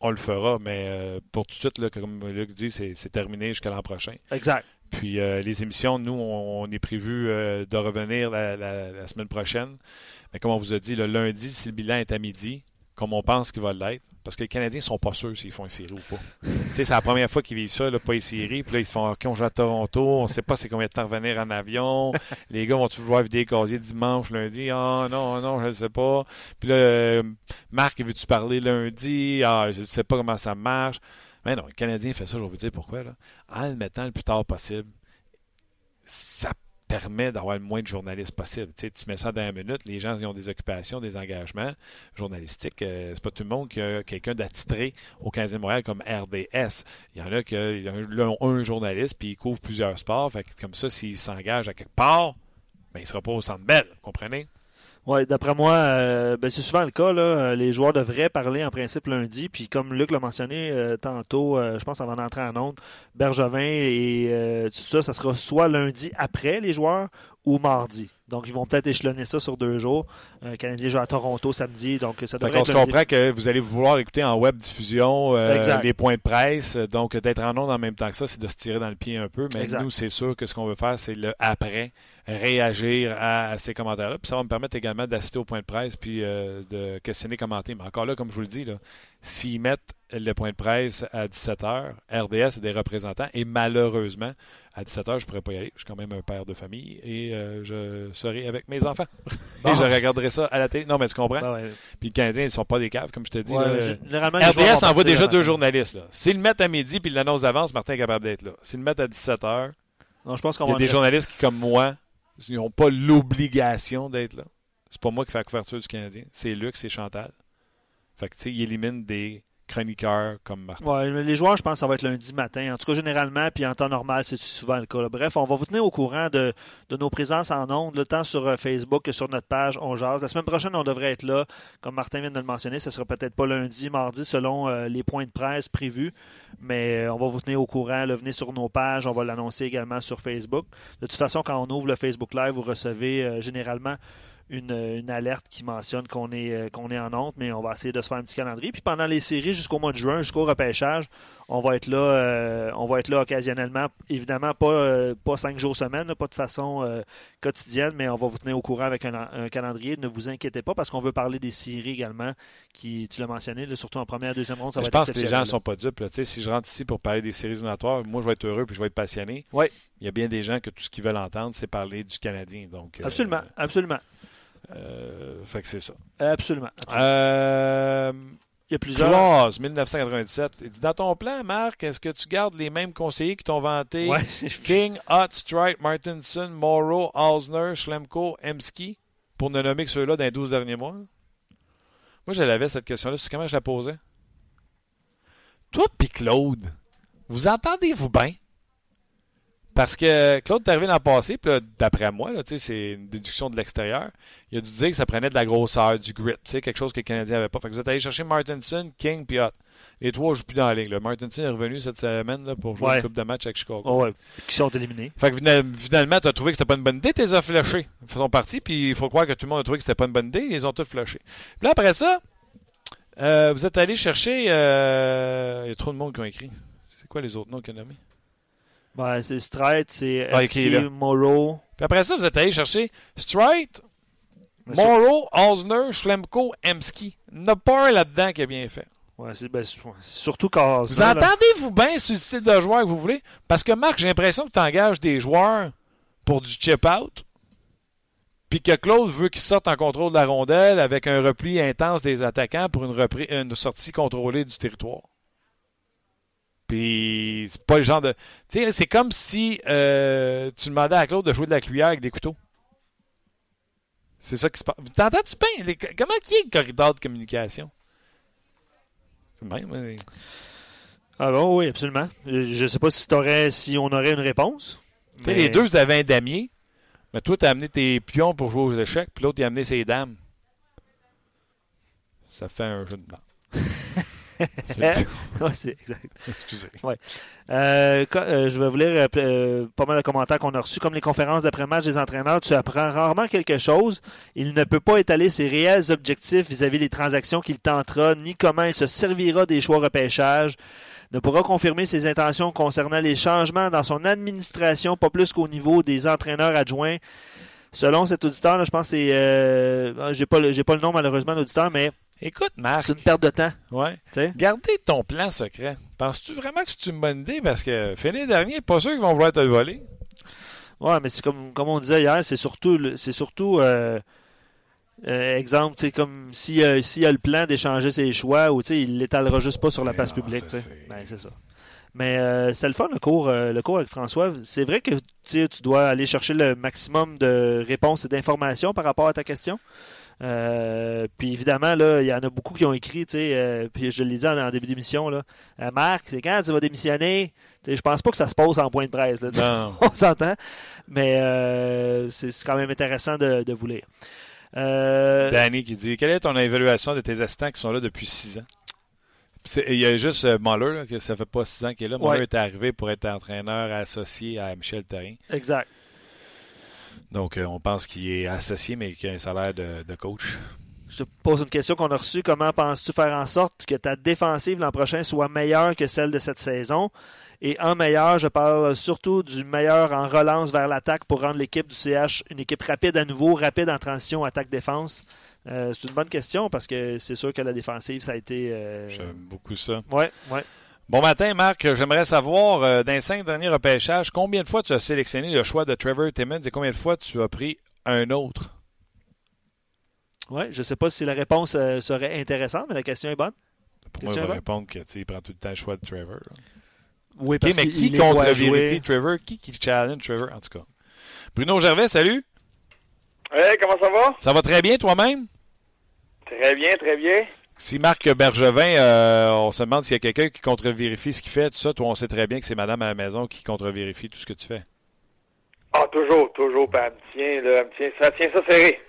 on le fera. Mais euh, pour tout de suite, là, comme Luc dit, c'est, c'est terminé jusqu'à l'an prochain. Exact. Puis euh, les émissions, nous, on, on est prévu euh, de revenir la, la, la semaine prochaine. Mais comme on vous a dit, le lundi, si le bilan est à midi, comme on pense qu'il va l'être, parce que les Canadiens ne sont pas sûrs s'ils font une série ou pas. C'est la première fois qu'ils vivent ça, là, pas une série. Puis là, ils se font « OK, on joue à Toronto, on ne sait pas c'est combien de temps revenir en avion. Les gars vont-tu vouloir vider les casiers dimanche, lundi? Ah oh, non, non, je ne sais pas. Puis là, euh, Marc, veux-tu parler lundi? Ah, je ne sais pas comment ça marche. » Mais non, le Canadien fait ça, je vais vous dire pourquoi. Là. En le mettant le plus tard possible, ça permet d'avoir le moins de journalistes possible. Tu sais, tu mets ça dans la minute, les gens ils ont des occupations, des engagements journalistiques. Euh, c'est pas tout le monde qui a quelqu'un d'attitré au Canadien de Montréal comme R D S. Il y en a qui ont un, un journaliste, puis ils couvrent plusieurs sports. Fait que comme ça, s'ils s'engagent à quelque part, ben, il ne sera pas au Centre Bell, vous comprenez? Oui, d'après moi, euh, ben c'est souvent le cas. Là, les joueurs devraient parler en principe lundi. Puis comme Luc l'a mentionné euh, tantôt, euh, je pense avant d'entrer en onde, Bergevin et euh, tout ça, ça sera soit lundi après les joueurs ou mardi. Donc, ils vont peut-être échelonner ça sur deux jours. Euh, le Canadien joue à Toronto samedi, donc ça devrait être... On se comprend que vous allez vouloir écouter en web diffusion euh, les points de presse. Donc, d'être en ondes en même temps que ça, c'est de se tirer dans le pied un peu. Mais exact. Nous, c'est sûr que ce qu'on veut faire, c'est le après, réagir à, à ces commentaires-là. Puis ça va me permettre également d'assister aux points de presse puis euh, de questionner, commenter. Mais encore là, comme je vous le dis, là, s'ils mettent le point de presse à dix-sept heures, R D S et des représentants, et malheureusement, à dix-sept heures, je ne pourrais pas y aller. Je suis quand même un père de famille et euh, je serai avec mes enfants. Bon. Et je regarderai ça à la télé. Non, mais tu comprends? Ben ouais. Puis les Canadiens, ils ne sont pas des caves, comme je te dis. Ouais, là, R D S envoie déjà deux journalistes. Là. S'ils le mettent à midi puis ils l'annoncent d'avance, Martin est capable d'être là. S'ils le mettent à dix-sept heures, non, je pense qu'on il y a des journalistes qui, comme moi, ils n'ont pas l'obligation d'être là. C'est pas moi qui fais la couverture du Canadien. C'est Luc, c'est Chantal. Fait que, tu sais, ils éliminent des chroniqueurs comme Martin. Ouais, les joueurs, je pense que ça va être lundi matin. En tout cas, généralement, puis en temps normal, c'est souvent le cas. Là. Bref, on va vous tenir au courant de, de nos présences en ondes, le temps sur Facebook que sur notre page On Jase. La semaine prochaine, on devrait être là. Comme Martin vient de le mentionner, ce ne sera peut-être pas lundi, mardi, selon euh, les points de presse prévus. Mais on va vous tenir au courant. Là, venez sur nos pages. On va l'annoncer également sur Facebook. De toute façon, quand on ouvre le Facebook Live, vous recevez euh, généralement... Une, une alerte qui mentionne qu'on est, qu'on est en honte, mais on va essayer de se faire un petit calendrier. Puis pendant les séries, jusqu'au mois de juin, jusqu'au repêchage, on va être là, euh, on va être là occasionnellement. Évidemment, pas, euh, pas cinq jours semaine, là, pas de façon euh, quotidienne, mais on va vous tenir au courant avec un, un calendrier. Ne vous inquiétez pas, parce qu'on veut parler des séries également, qui, tu l'as mentionné, là, surtout en première, deuxième ronde, ça mais va être exceptionnel. Je pense que les gens ne sont pas dupes. Là. Si je rentre ici pour parler des séries éliminatoires, moi, je vais être heureux puis je vais être passionné. Oui. Il y a bien des gens que tout ce qu'ils veulent entendre, c'est parler du Canadien. Donc, euh, absolument, absolument. Euh, fait que c'est ça. Absolument. absolument. Euh, il y a plusieurs. Clause, dix-neuf cent quatre-vingt-dix-sept. Il dit, dans ton plan, Marc, est-ce que tu gardes les mêmes conseillers qui t'ont vanté? Ouais. King, Hot, Strike, Martinson, Morrow, Alzner, Schlemko, Emski, pour ne nommer que ceux-là dans les douze derniers mois? Moi, je l'avais, cette question-là. C'est comment je la posais? Toi pis Claude, vous entendez-vous bien? Parce que Claude est arrivé dans le passé, puis là, d'après moi, là, c'est une déduction de l'extérieur. Il a dû dire que ça prenait de la grosseur, du grit, quelque chose que les Canadiens n'avaient pas. Fait que vous êtes allé chercher Martinson, King, puis Hot. Les trois ne jouent plus dans la ligue. Là. Martinson est revenu cette semaine là, pour jouer ouais. une coupe de match avec Chicago. Oh, ouais. Qui sont éliminés. Fait que finalement, tu as trouvé que c'était pas une bonne idée, tu les as flushés. Ils sont partis, puis il faut croire que tout le monde a trouvé que c'était pas une bonne idée, ils les ont tous flushés. Puis là, après ça, euh, vous êtes allé chercher. Euh... Il y a trop de monde qui ont écrit. C'est quoi les autres noms qu'il a nommés? Ben, c'est Streit, c'est Emski, okay, Morrow. Puis après ça, vous êtes allé chercher Streit, Morrow, Alzner, Schlemko, Emski. Il n'y en a pas un là-dedans qui a bien fait. Ouais, c'est, ben, c'est surtout quand... Vous entendez-vous bien sur le style de joueur que vous voulez? Parce que, Marc, j'ai l'impression que tu engages des joueurs pour du chip-out, puis que Claude veut qu'ils sortent en contrôle de la rondelle avec un repli intense des attaquants pour une, repri- une sortie contrôlée du territoire. Puis, c'est pas le genre de... Tu sais, c'est comme si euh, tu demandais à Claude de jouer de la cuillère avec des couteaux. C'est ça qui se passe. T'entends-tu bien? Les... Comment qui est le corridor de communication? C'est même... Mais... Ah bon, oui, absolument. Je sais pas si, t'aurais, si on aurait une réponse. Tu sais, mais... les deux, ils avaient un damier. Mais toi, t'as amené tes pions pour jouer aux échecs, puis l'autre, il a amené ses dames. Ça fait un jeu de bande. C'est... ouais, c'est exact. Excusez. Ouais. Euh, quand, euh, je vais vous lire euh, pas mal de commentaires qu'on a reçus. Comme les conférences d'après-match des entraîneurs, tu apprends rarement quelque chose. Il ne peut pas étaler ses réels objectifs vis-à-vis des transactions qu'il tentera, ni comment il se servira des choix repêchage. Ne pourra confirmer ses intentions concernant les changements dans son administration, pas plus qu'au niveau des entraîneurs adjoints. Selon cet auditeur, là, je pense que c'est... Euh, j'ai pas le, j'ai pas le nom malheureusement de l'auditeur, mais... Écoute, Marc. C'est une perte de temps. Ouais. T'sais? Gardez ton plan secret. Penses-tu vraiment que c'est une bonne idée? Parce que Félix Dernier, pas sûr qu'ils vont vouloir te le voler. Ouais, mais c'est comme, comme on disait hier, c'est surtout, c'est surtout euh, euh, exemple, c'est comme s'il euh, si y a le plan d'échanger ses choix ou il l'étalera juste pas sur la place non, publique. C'est... Ben, c'est ça. Mais euh, c'était le fun, le cours, euh, le cours avec François. C'est vrai que tu dois aller chercher le maximum de réponses et d'informations par rapport à ta question. Euh, puis évidemment, là, il y en a beaucoup qui ont écrit, tu sais, euh, puis je l'ai dit en, en début d'émission, là, euh, Marc, c'est quand tu vas démissionner? Je pense pas que ça se passe en point de presse, là, non. On s'entend, mais euh, c'est, c'est quand même intéressant de, de vous lire. Euh... Danny qui dit, quelle est ton évaluation de tes assistants qui sont là depuis six ans? Il y a juste euh, Muller, là, que ça fait pas six ans qu'il est là. Muller ouais. est arrivé pour être entraîneur associé à Michel Therrien. Exact. Donc, on pense qu'il est associé, mais qu'il a un salaire de, de coach. Je te pose une question qu'on a reçue. Comment penses-tu faire en sorte que ta défensive l'an prochain soit meilleure que celle de cette saison? Et en meilleur, je parle surtout du meilleur en relance vers l'attaque pour rendre l'équipe du C H une équipe rapide à nouveau, rapide en transition attaque-défense. Euh, c'est une bonne question parce que c'est sûr que la défensive, ça a été... Euh... J'aime beaucoup ça. Oui, oui. Bon matin, Marc. J'aimerais savoir, euh, dans les cinq derniers repêchages, combien de fois tu as sélectionné le choix de Trevor Timmons et combien de fois tu as pris un autre? Oui, je ne sais pas si la réponse euh, serait intéressante, mais la question est bonne. Pour moi, je vais répondre qu'il prend tout le temps le choix de Trevor. Là. Oui, parce okay, mais qui contre la vérité, Trevor? Qui qui challenge Trevor? En tout cas. Bruno Gervais, salut! Hey, comment ça va? Ça va très bien, toi-même? Très bien, très bien. Si Marc Bergevin, euh, on se demande s'il y a quelqu'un qui contre-vérifie ce qu'il fait, tout ça, toi, on sait très bien que c'est madame à la maison qui contre-vérifie tout ce que tu fais. Ah, toujours, toujours. Ben, elle me tient, là, elle me tient, ça tient ça serré.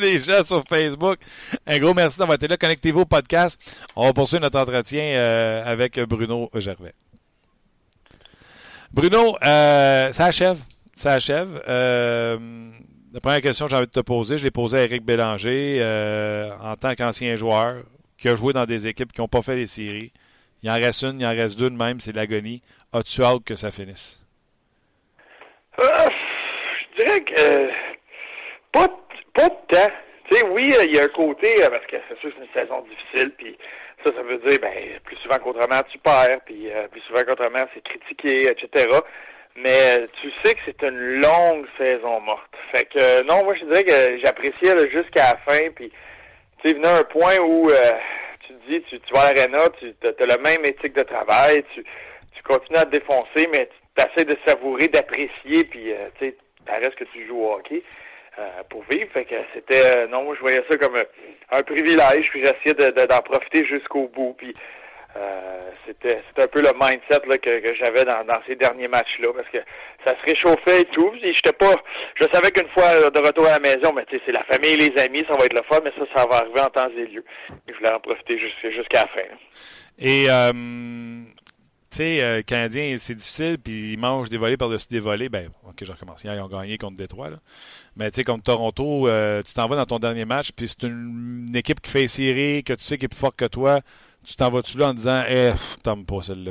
Les gens sur Facebook, un gros merci d'avoir été là. Connectez-vous au podcast. On va poursuivre notre entretien euh, avec Bruno Gervais. Bruno, euh, ça achève. Ça achève. Euh, la première question que j'ai envie de te poser, je l'ai posée à Éric Bélanger euh, en tant qu'ancien joueur qui a joué dans des équipes qui n'ont pas fait les séries. Il en reste une, il en reste deux de même, c'est de l'agonie. As-tu hâte que ça finisse? Euh, je dirais que euh, pas, pas de temps. Tu sais, oui, il y a un côté, parce que c'est sûr que c'est une saison difficile, puis ça, ça veut dire, ben plus souvent qu'autrement, tu perds, puis euh, plus souvent qu'autrement, c'est critiqué, et cetera. Mais tu sais que c'est une longue saison morte. Fait que, euh, non, moi, je dirais que j'appréciais là, jusqu'à la fin, puis tu sais, venait un point où euh, tu te dis, tu, tu vas à l'aréna, tu as la même éthique de travail, tu, tu continues à te défoncer, mais tu essaies de savourer, d'apprécier, puis euh, tu sais, ça reste que tu joues au hockey. Euh, pour vivre, fait que c'était euh, non, moi je voyais ça comme un, un privilège, puis j'essayais de, de, d'en profiter jusqu'au bout, puis euh, c'était, c'était un peu le mindset là, que, que j'avais dans, dans ces derniers matchs-là, parce que ça se réchauffait et tout, et j'étais pas, je savais qu'une fois de retour à la maison, mais tu sais, c'est la famille et les amis, ça va être le fun, mais ça, ça va arriver en temps et lieu, et je voulais en profiter jusqu'à, jusqu'à la fin. Là. Et, euh, tu sais, euh, Canadien, c'est difficile, puis ils mangent des volets par-dessus des volets, ben, ok, je recommence, hier, ils ont gagné contre Détroit, là. Mais tu sais, contre Toronto, euh, tu t'en vas dans ton dernier match, puis c'est une, une équipe qui fait serrer, que tu sais qui est plus forte que toi. Tu t'en vas-tu là en disant, eh, t'aimes pas celle-là?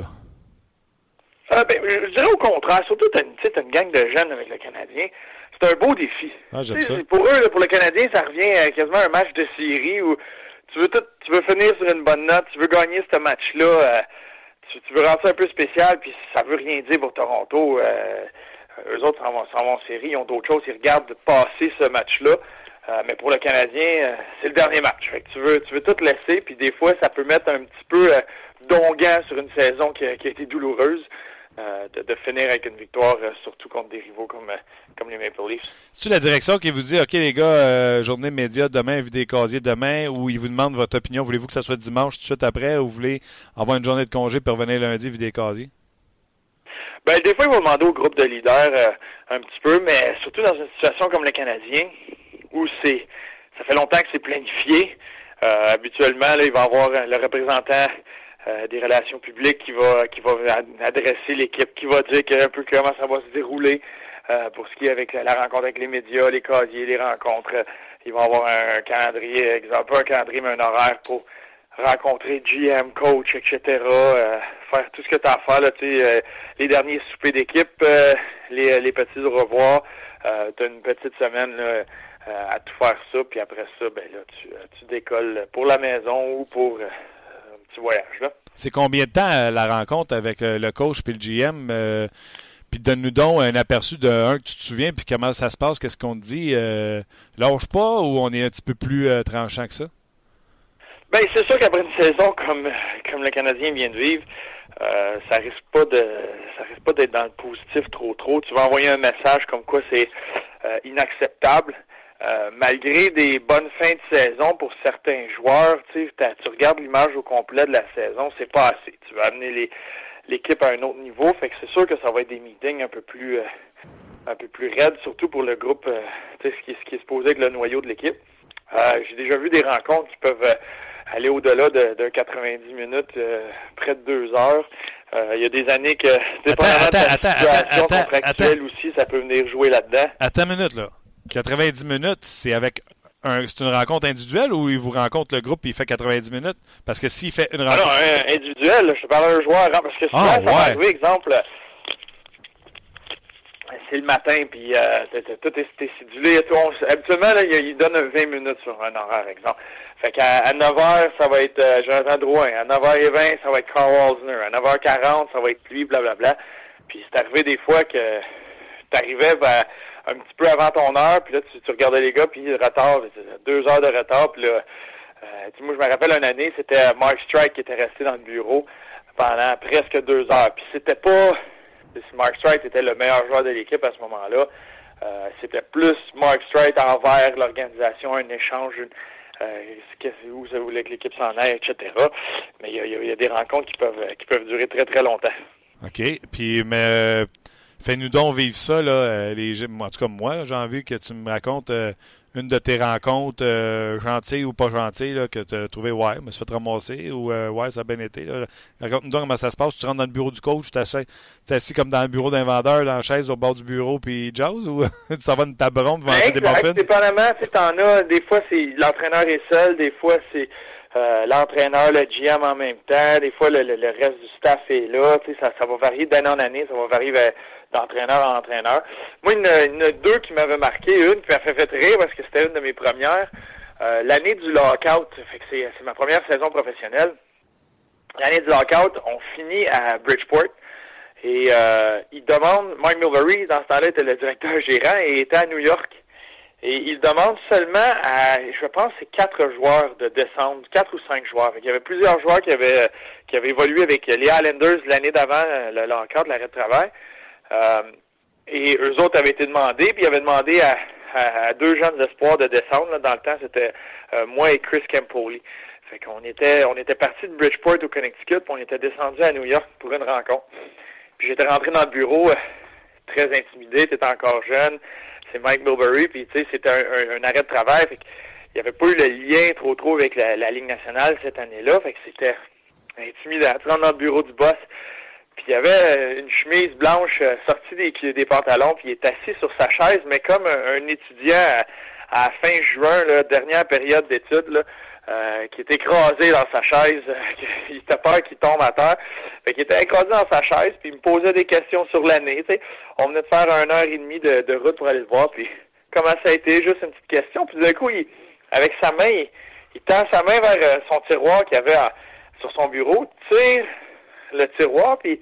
Euh, ben, je dirais au contraire. Surtout, tu as une gang de jeunes avec le Canadien. C'est un beau défi. Ah, j'aime ça. Pour eux, là, pour le Canadien, ça revient à quasiment un match de série où tu veux, tout, tu veux finir sur une bonne note, tu veux gagner ce match-là, euh, tu, tu veux rendre ça un peu spécial, puis ça veut rien dire pour Toronto. Euh, Eux autres s'en vont, s'en vont en série, ils ont d'autres choses, ils regardent passer ce match-là. Euh, mais pour le Canadien, euh, c'est le dernier match. Fait que tu veux, tu veux tout laisser, puis des fois, ça peut mettre un petit peu euh, d'onguant sur une saison qui a, qui a été douloureuse euh, de, de finir avec une victoire, euh, surtout contre des rivaux comme, euh, comme les Maple Leafs. C'est-tu la direction qui vous dit, OK les gars, euh, journée média demain, vu des casiers demain, ou ils vous demandent votre opinion, voulez-vous que ça soit dimanche tout de suite après, ou vous voulez avoir une journée de congé puis revenir lundi, vu des casiers? Ben, des fois, ils vont demander au groupe de leaders euh, un petit peu, mais surtout dans une situation comme le Canadien, où c'est ça fait longtemps que c'est planifié. Euh, habituellement, là, il va y avoir le représentant euh, des relations publiques qui va qui va adresser l'équipe, qui va dire un peu comment ça va se dérouler euh, pour ce qui est avec la, la rencontre avec les médias, les casiers, les rencontres. Il va y avoir un calendrier, exemple, pas un calendrier, mais un horaire pour rencontrer G M, coach, et cetera, euh, faire tout ce que tu as à faire, là, tu sais, euh, les derniers soupers d'équipe, euh, les, les petits au revoir, euh, tu as une petite semaine là, euh, à tout faire ça, puis après ça, ben là, tu, tu décolles pour la maison ou pour euh, un petit voyage, là. C'est combien de temps euh, la rencontre avec euh, le coach puis le G M? Euh, puis donne-nous donc un aperçu de un que tu te souviens, puis comment ça se passe, qu'est-ce qu'on te dit? Euh, lâche pas ou on est un petit peu plus euh, tranchant que ça? Ben, c'est sûr qu'après une saison comme comme le Canadien vient de vivre, euh, ça risque pas de ça risque pas d'être dans le positif trop trop. Tu vas envoyer un message comme quoi c'est euh, inacceptable. Euh, malgré des bonnes fins de saison pour certains joueurs, tu sais, tu regardes l'image au complet de la saison, c'est pas assez. Tu vas amener les, l'équipe à un autre niveau. Fait que c'est sûr que ça va être des meetings un peu plus euh, un peu plus raides, surtout pour le groupe, euh, tu sais, ce qui ce qui est supposé être le noyau de l'équipe. Euh, j'ai déjà vu des rencontres qui peuvent euh, aller au-delà de, de quatre-vingt-dix minutes, euh, près de deux heures. Euh, il y a des années que, dépendamment attends, attends, de la situation attends, attends, contractuelle attends. aussi, ça peut venir jouer là-dedans. Attends une minute, là. quatre-vingt-dix minutes, c'est avec un, c'est une rencontre individuelle ou il vous rencontre le groupe et il fait quatre-vingt-dix minutes? Parce que s'il fait une rencontre... Ah non, un, individuel, je te parle d'un joueur. Hein, parce que souvent, ah, ouais. ça va arriver, exemple, c'est le matin, puis euh, tout est sidulé. Habituellement, là, il donne vingt minutes sur un horaire, exemple. Fait qu'à à neuf heures, ça va être euh, Jonathan Drouin. À neuf heures vingt, ça va être Karl Alzner. À neuf heures quarante, ça va être lui, blablabla. Puis c'est arrivé des fois que t'arrivais ben, un petit peu avant ton heure, puis là, tu, tu regardais les gars, puis le retard, deux heures de retard. Puis là, euh, moi, je me rappelle une année, c'était Mark Strike qui était resté dans le bureau pendant presque deux heures. Puis c'était pas... Marc Streit était le meilleur joueur de l'équipe à ce moment-là. Euh, c'était plus Marc Streit envers l'organisation, un échange, euh, où ça voulait que l'équipe s'en aille, et cetera. Mais il y, y, y a des rencontres qui peuvent, qui peuvent durer très, très longtemps. OK. Puis, mais euh, fais-nous donc vivre ça, là. Les, en tout cas, moi, là, j'ai envie que tu me racontes euh, une de tes rencontres, euh, gentilles ou pas gentilles, là, que tu as trouvé, ouais, mais ça fait ramasser, ou euh, ouais, ça a bien été. Là. Raconte-nous donc comment ça se passe. Tu rentres dans le bureau du coach, tu es assis comme dans le bureau d'un vendeur, dans la chaise au bord du bureau, puis jazz, ou tu s'en vas une table ronde pour manger des muffins? Dépendamment, tu en as, des fois, c'est l'entraîneur est seul, des fois, c'est euh, l'entraîneur, le G M en même temps, des fois, le, le, le reste du staff est là. Ça, ça va varier d'année en année, ça va varier vers, d'entraîneur en entraîneur. Moi, il y en a deux qui m'avaient marqué. Une qui m'a fait rire parce que c'était une de mes premières. Euh, l'année du lockout, fait que c'est, c'est ma première saison professionnelle. L'année du lockout, on finit à Bridgeport. Et euh, il demande, Mike Milbury, dans ce temps-là, était le directeur gérant et était à New York. Et il demande seulement à, je pense, c'est quatre joueurs de descendre, quatre ou cinq joueurs. Il y avait plusieurs joueurs qui avaient, qui avaient évolué avec les Islanders l'année d'avant le lockout, l'arrêt de travail. Euh, et eux autres avaient été demandés, puis ils avaient demandé à, à, à deux jeunes espoirs de descendre. Là, dans le temps, c'était euh, moi et Chris Campoli. Fait qu'on était, on était partis de Bridgeport au Connecticut, puis on était descendus à New York pour une rencontre. Puis j'étais rentré dans le bureau, euh, très intimidé, t'étais encore jeune. C'est Mike Milbury, puis tu sais, c'était un, un, un arrêt de travail. Fait qu'il n'y avait pas eu le lien trop trop avec la, la Ligue nationale cette année-là. Fait que c'était intimidant. Tu rentres dans le bureau du boss. Puis il y avait une chemise blanche sortie des, des pantalons, puis il est assis sur sa chaise, mais comme un, un étudiant à, à fin juin, là, dernière période d'études, là, euh, qui est écrasé dans sa chaise, il était peur qu'il tombe à terre. Fait qu'il était écrasé dans sa chaise, puis il me posait des questions sur l'année. T'sais. On venait de faire une heure et demie de, de route pour aller le voir, puis comment ça a été, juste une petite question. Puis d'un coup, il, avec sa main, il, il tend sa main vers son tiroir qu'il avait à, sur son bureau, tire le tiroir, puis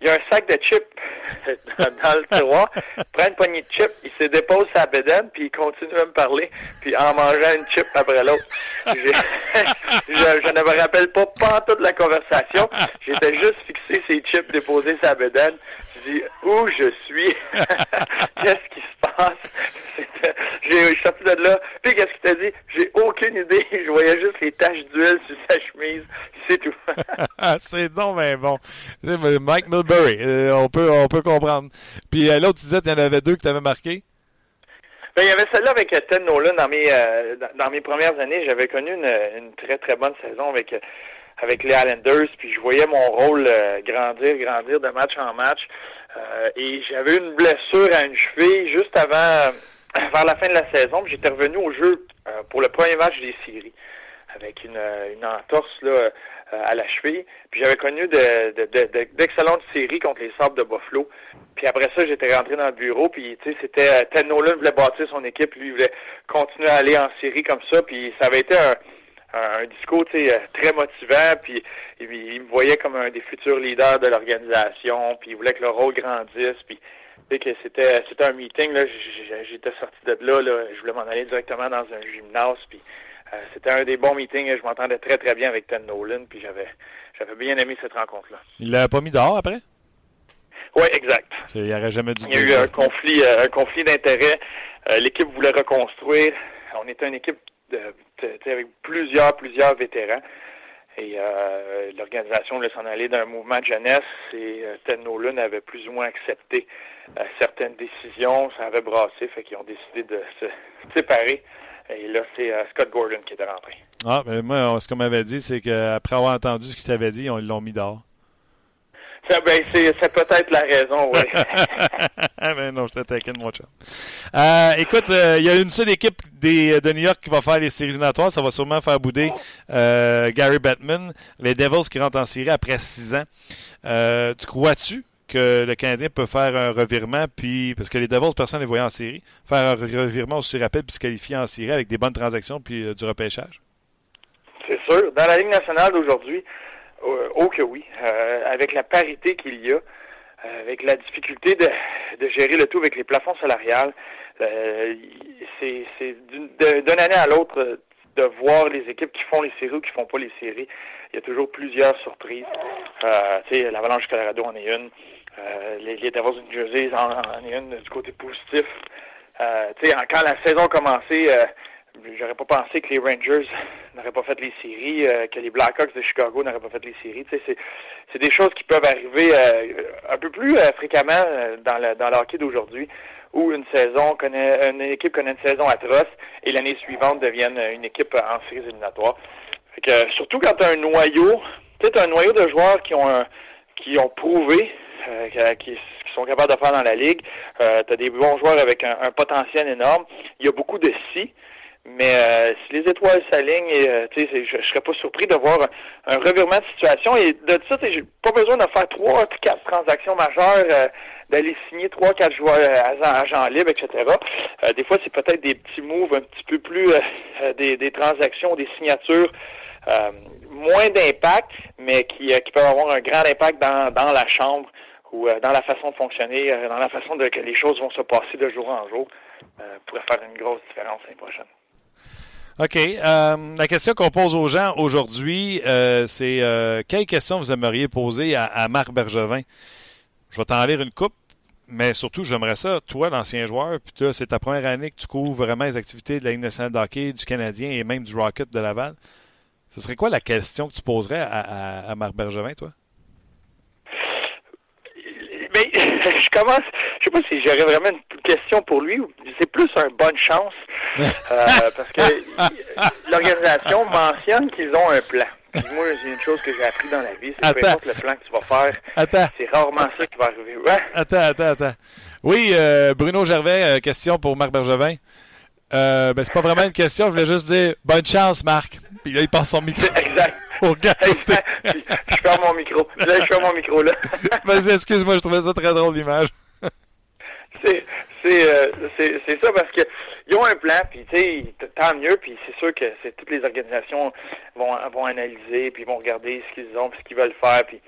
il y a un sac de chips dans le tiroir. Il prend une poignée de chips, il se dépose sa bédaine, puis il continue à me parler, puis en mangeant une chip après l'autre. J'ai... je, je ne me rappelle pas pantoute la conversation. J'étais juste fixé ses chips, déposé sa bédaine. Je dis où je suis? Qu'est-ce qui se passe? C'était... J'ai... Je suis sorti de là. Puis qu'est-ce qu'il t'a dit? J'ai aucune idée. Je voyais juste les taches d'huile sur sa chemise. C'est tout. C'est non, mais bon. Mike Milbury, euh, on peut, on peut comprendre. Puis euh, l'autre, tu disais, il y en avait deux que tu avais marqué? Ben, il y avait celle-là avec Ted Nolan. Dans mes, euh, dans mes premières années, j'avais connu une, une très, très bonne saison avec, avec les Islanders. Puis je voyais mon rôle euh, grandir, grandir de match en match. Euh, et j'avais une blessure à une cheville juste avant, vers la fin de la saison. Puis j'étais revenu au jeu euh, pour le premier match des séries, avec une, une entorse là, à la cheville. Puis j'avais connu de, de, de, de, d'excellentes séries contre les Sabres de Buffalo. Puis après ça, j'étais rentré dans le bureau. Puis, tu sais, c'était... Ted Nolan voulait bâtir son équipe. Lui, il voulait continuer à aller en série comme ça. Puis ça avait été un, un, un discours, tu sais, très motivant. Puis il, il me voyait comme un des futurs leaders de l'organisation. Puis il voulait que le rôle grandisse. Puis, tu sais, que c'était, c'était un meeting. Là, j'étais sorti de là, là. Je voulais m'en aller directement dans un gymnase. Puis... C'était un des bons meetings. Je m'entendais très, très bien avec Ted Nolan, puis j'avais, j'avais bien aimé cette rencontre-là. Il l'a pas mis dehors après? Oui, exact. Il n'y aurait jamais dû. Il y a eu un conflit, un conflit d'intérêts. L'équipe voulait reconstruire. On était une équipe de, de, avec plusieurs, plusieurs vétérans. Et euh, l'organisation voulait s'en aller d'un mouvement de jeunesse. Et Ted Nolan avait plus ou moins accepté certaines décisions. Ça avait brassé, fait qu'ils ont décidé de se séparer. Et là, c'est uh, Scott Gordon qui était rentré. Ah, mais moi, ce qu'on m'avait dit, c'est qu'après avoir entendu ce qu'il t'avait dit, on, ils l'ont mis dehors. Ah ben, c'est, c'est peut-être la raison, oui. Ben non, je te taquine, mon chum. Euh, écoute, il euh, y a une seule équipe des, de New York qui va faire les séries éliminatoires. Ça va sûrement faire bouder euh, Gary Bettman. Les Devils qui rentrent en série après six ans. Euh, tu crois-tu que le Canadien peut faire un revirement, puis parce que les Devils, personne ne les voyait en série, faire un revirement aussi rapide puis se qualifier en série avec des bonnes transactions puis euh, du repêchage? C'est sûr. Dans la Ligue nationale d'aujourd'hui, oh que oui, euh, avec la parité qu'il y a, euh, avec la difficulté de, de gérer le tout avec les plafonds salariales, euh, c'est, c'est d'une, de, d'une année à l'autre de voir les équipes qui font les séries ou qui font pas les séries. Il y a toujours plusieurs surprises. Euh, tu sais, l'Avalanche du Colorado en est une, euh, les, les Devils du New Jersey en, en est une du côté positif. Euh, tu sais, quand la saison a commencé, euh, j'aurais pas pensé que les Rangers n'auraient pas fait les séries, euh, que les Blackhawks de Chicago n'auraient pas fait les séries. Tu sais, c'est, c'est des choses qui peuvent arriver euh, un peu plus euh, fréquemment euh, dans le dans le hockey d'aujourd'hui, où une saison connaît une équipe connaît une saison atroce et l'année suivante devienne une équipe en séries éliminatoires. Fait que, surtout quand t'as un noyau, tu sais, t'as un noyau de joueurs qui ont un, qui ont prouvé euh, qui qui sont capables de faire dans la ligue. Euh, t'as des bons joueurs avec un, un potentiel énorme. Il y a beaucoup de si. Mais euh, si les étoiles s'alignent, et, euh, tu sais, je, je serais pas surpris de voir un, un revirement de situation. Et de ça, j'ai pas besoin de faire trois, quatre transactions majeures, euh, d'aller signer trois, quatre joueurs euh, agents libres, et cetera. Euh, des fois, c'est peut-être des petits moves un petit peu plus euh, des, des transactions, des signatures euh, moins d'impact, mais qui, euh, qui peuvent avoir un grand impact dans, dans la chambre ou euh, dans la façon de fonctionner, euh, dans la façon de que les choses vont se passer de jour en jour, euh, pourrait faire une grosse différence l'année prochaine. OK. Euh, la question qu'on pose aux gens aujourd'hui, euh, c'est euh, quelle question vous aimeriez poser à, à Marc Bergevin? Je vais t'en lire une coupe, mais surtout, j'aimerais ça, toi, l'ancien joueur, puis toi, c'est ta première année que tu couvres vraiment les activités de la Ligue nationale de hockey, du Canadien et même du Rocket de Laval. Ce serait quoi la question que tu poserais à, à, à Marc Bergevin, toi? Mais je commence, je sais pas si j'aurais vraiment une question pour lui, c'est plus un bonne chance, euh, parce que l'organisation mentionne qu'ils ont un plan. Puis moi, j'ai une chose que j'ai appris dans la vie, c'est que peu importe le plan que tu vas faire, attends. C'est rarement ça qui va arriver. Ouais. Attends, attends, attends. Oui, euh, Bruno Gervais, euh, question pour Marc Bergevin. Euh, ben, c'est pas vraiment une question, je voulais juste dire bonne chance, Marc. Puis là, il passe son micro. Exact. Je ferme mon micro. Là, je ferme mon micro, là. Vas-y, excuse-moi, je trouvais ça très drôle, l'image. c'est, c'est, euh, c'est, c'est ça, parce que ils ont un plan, puis tu sais, tant mieux, puis c'est sûr que c'est, toutes les organisations vont, vont analyser, puis vont regarder ce qu'ils ont, puis ce qu'ils veulent faire, puis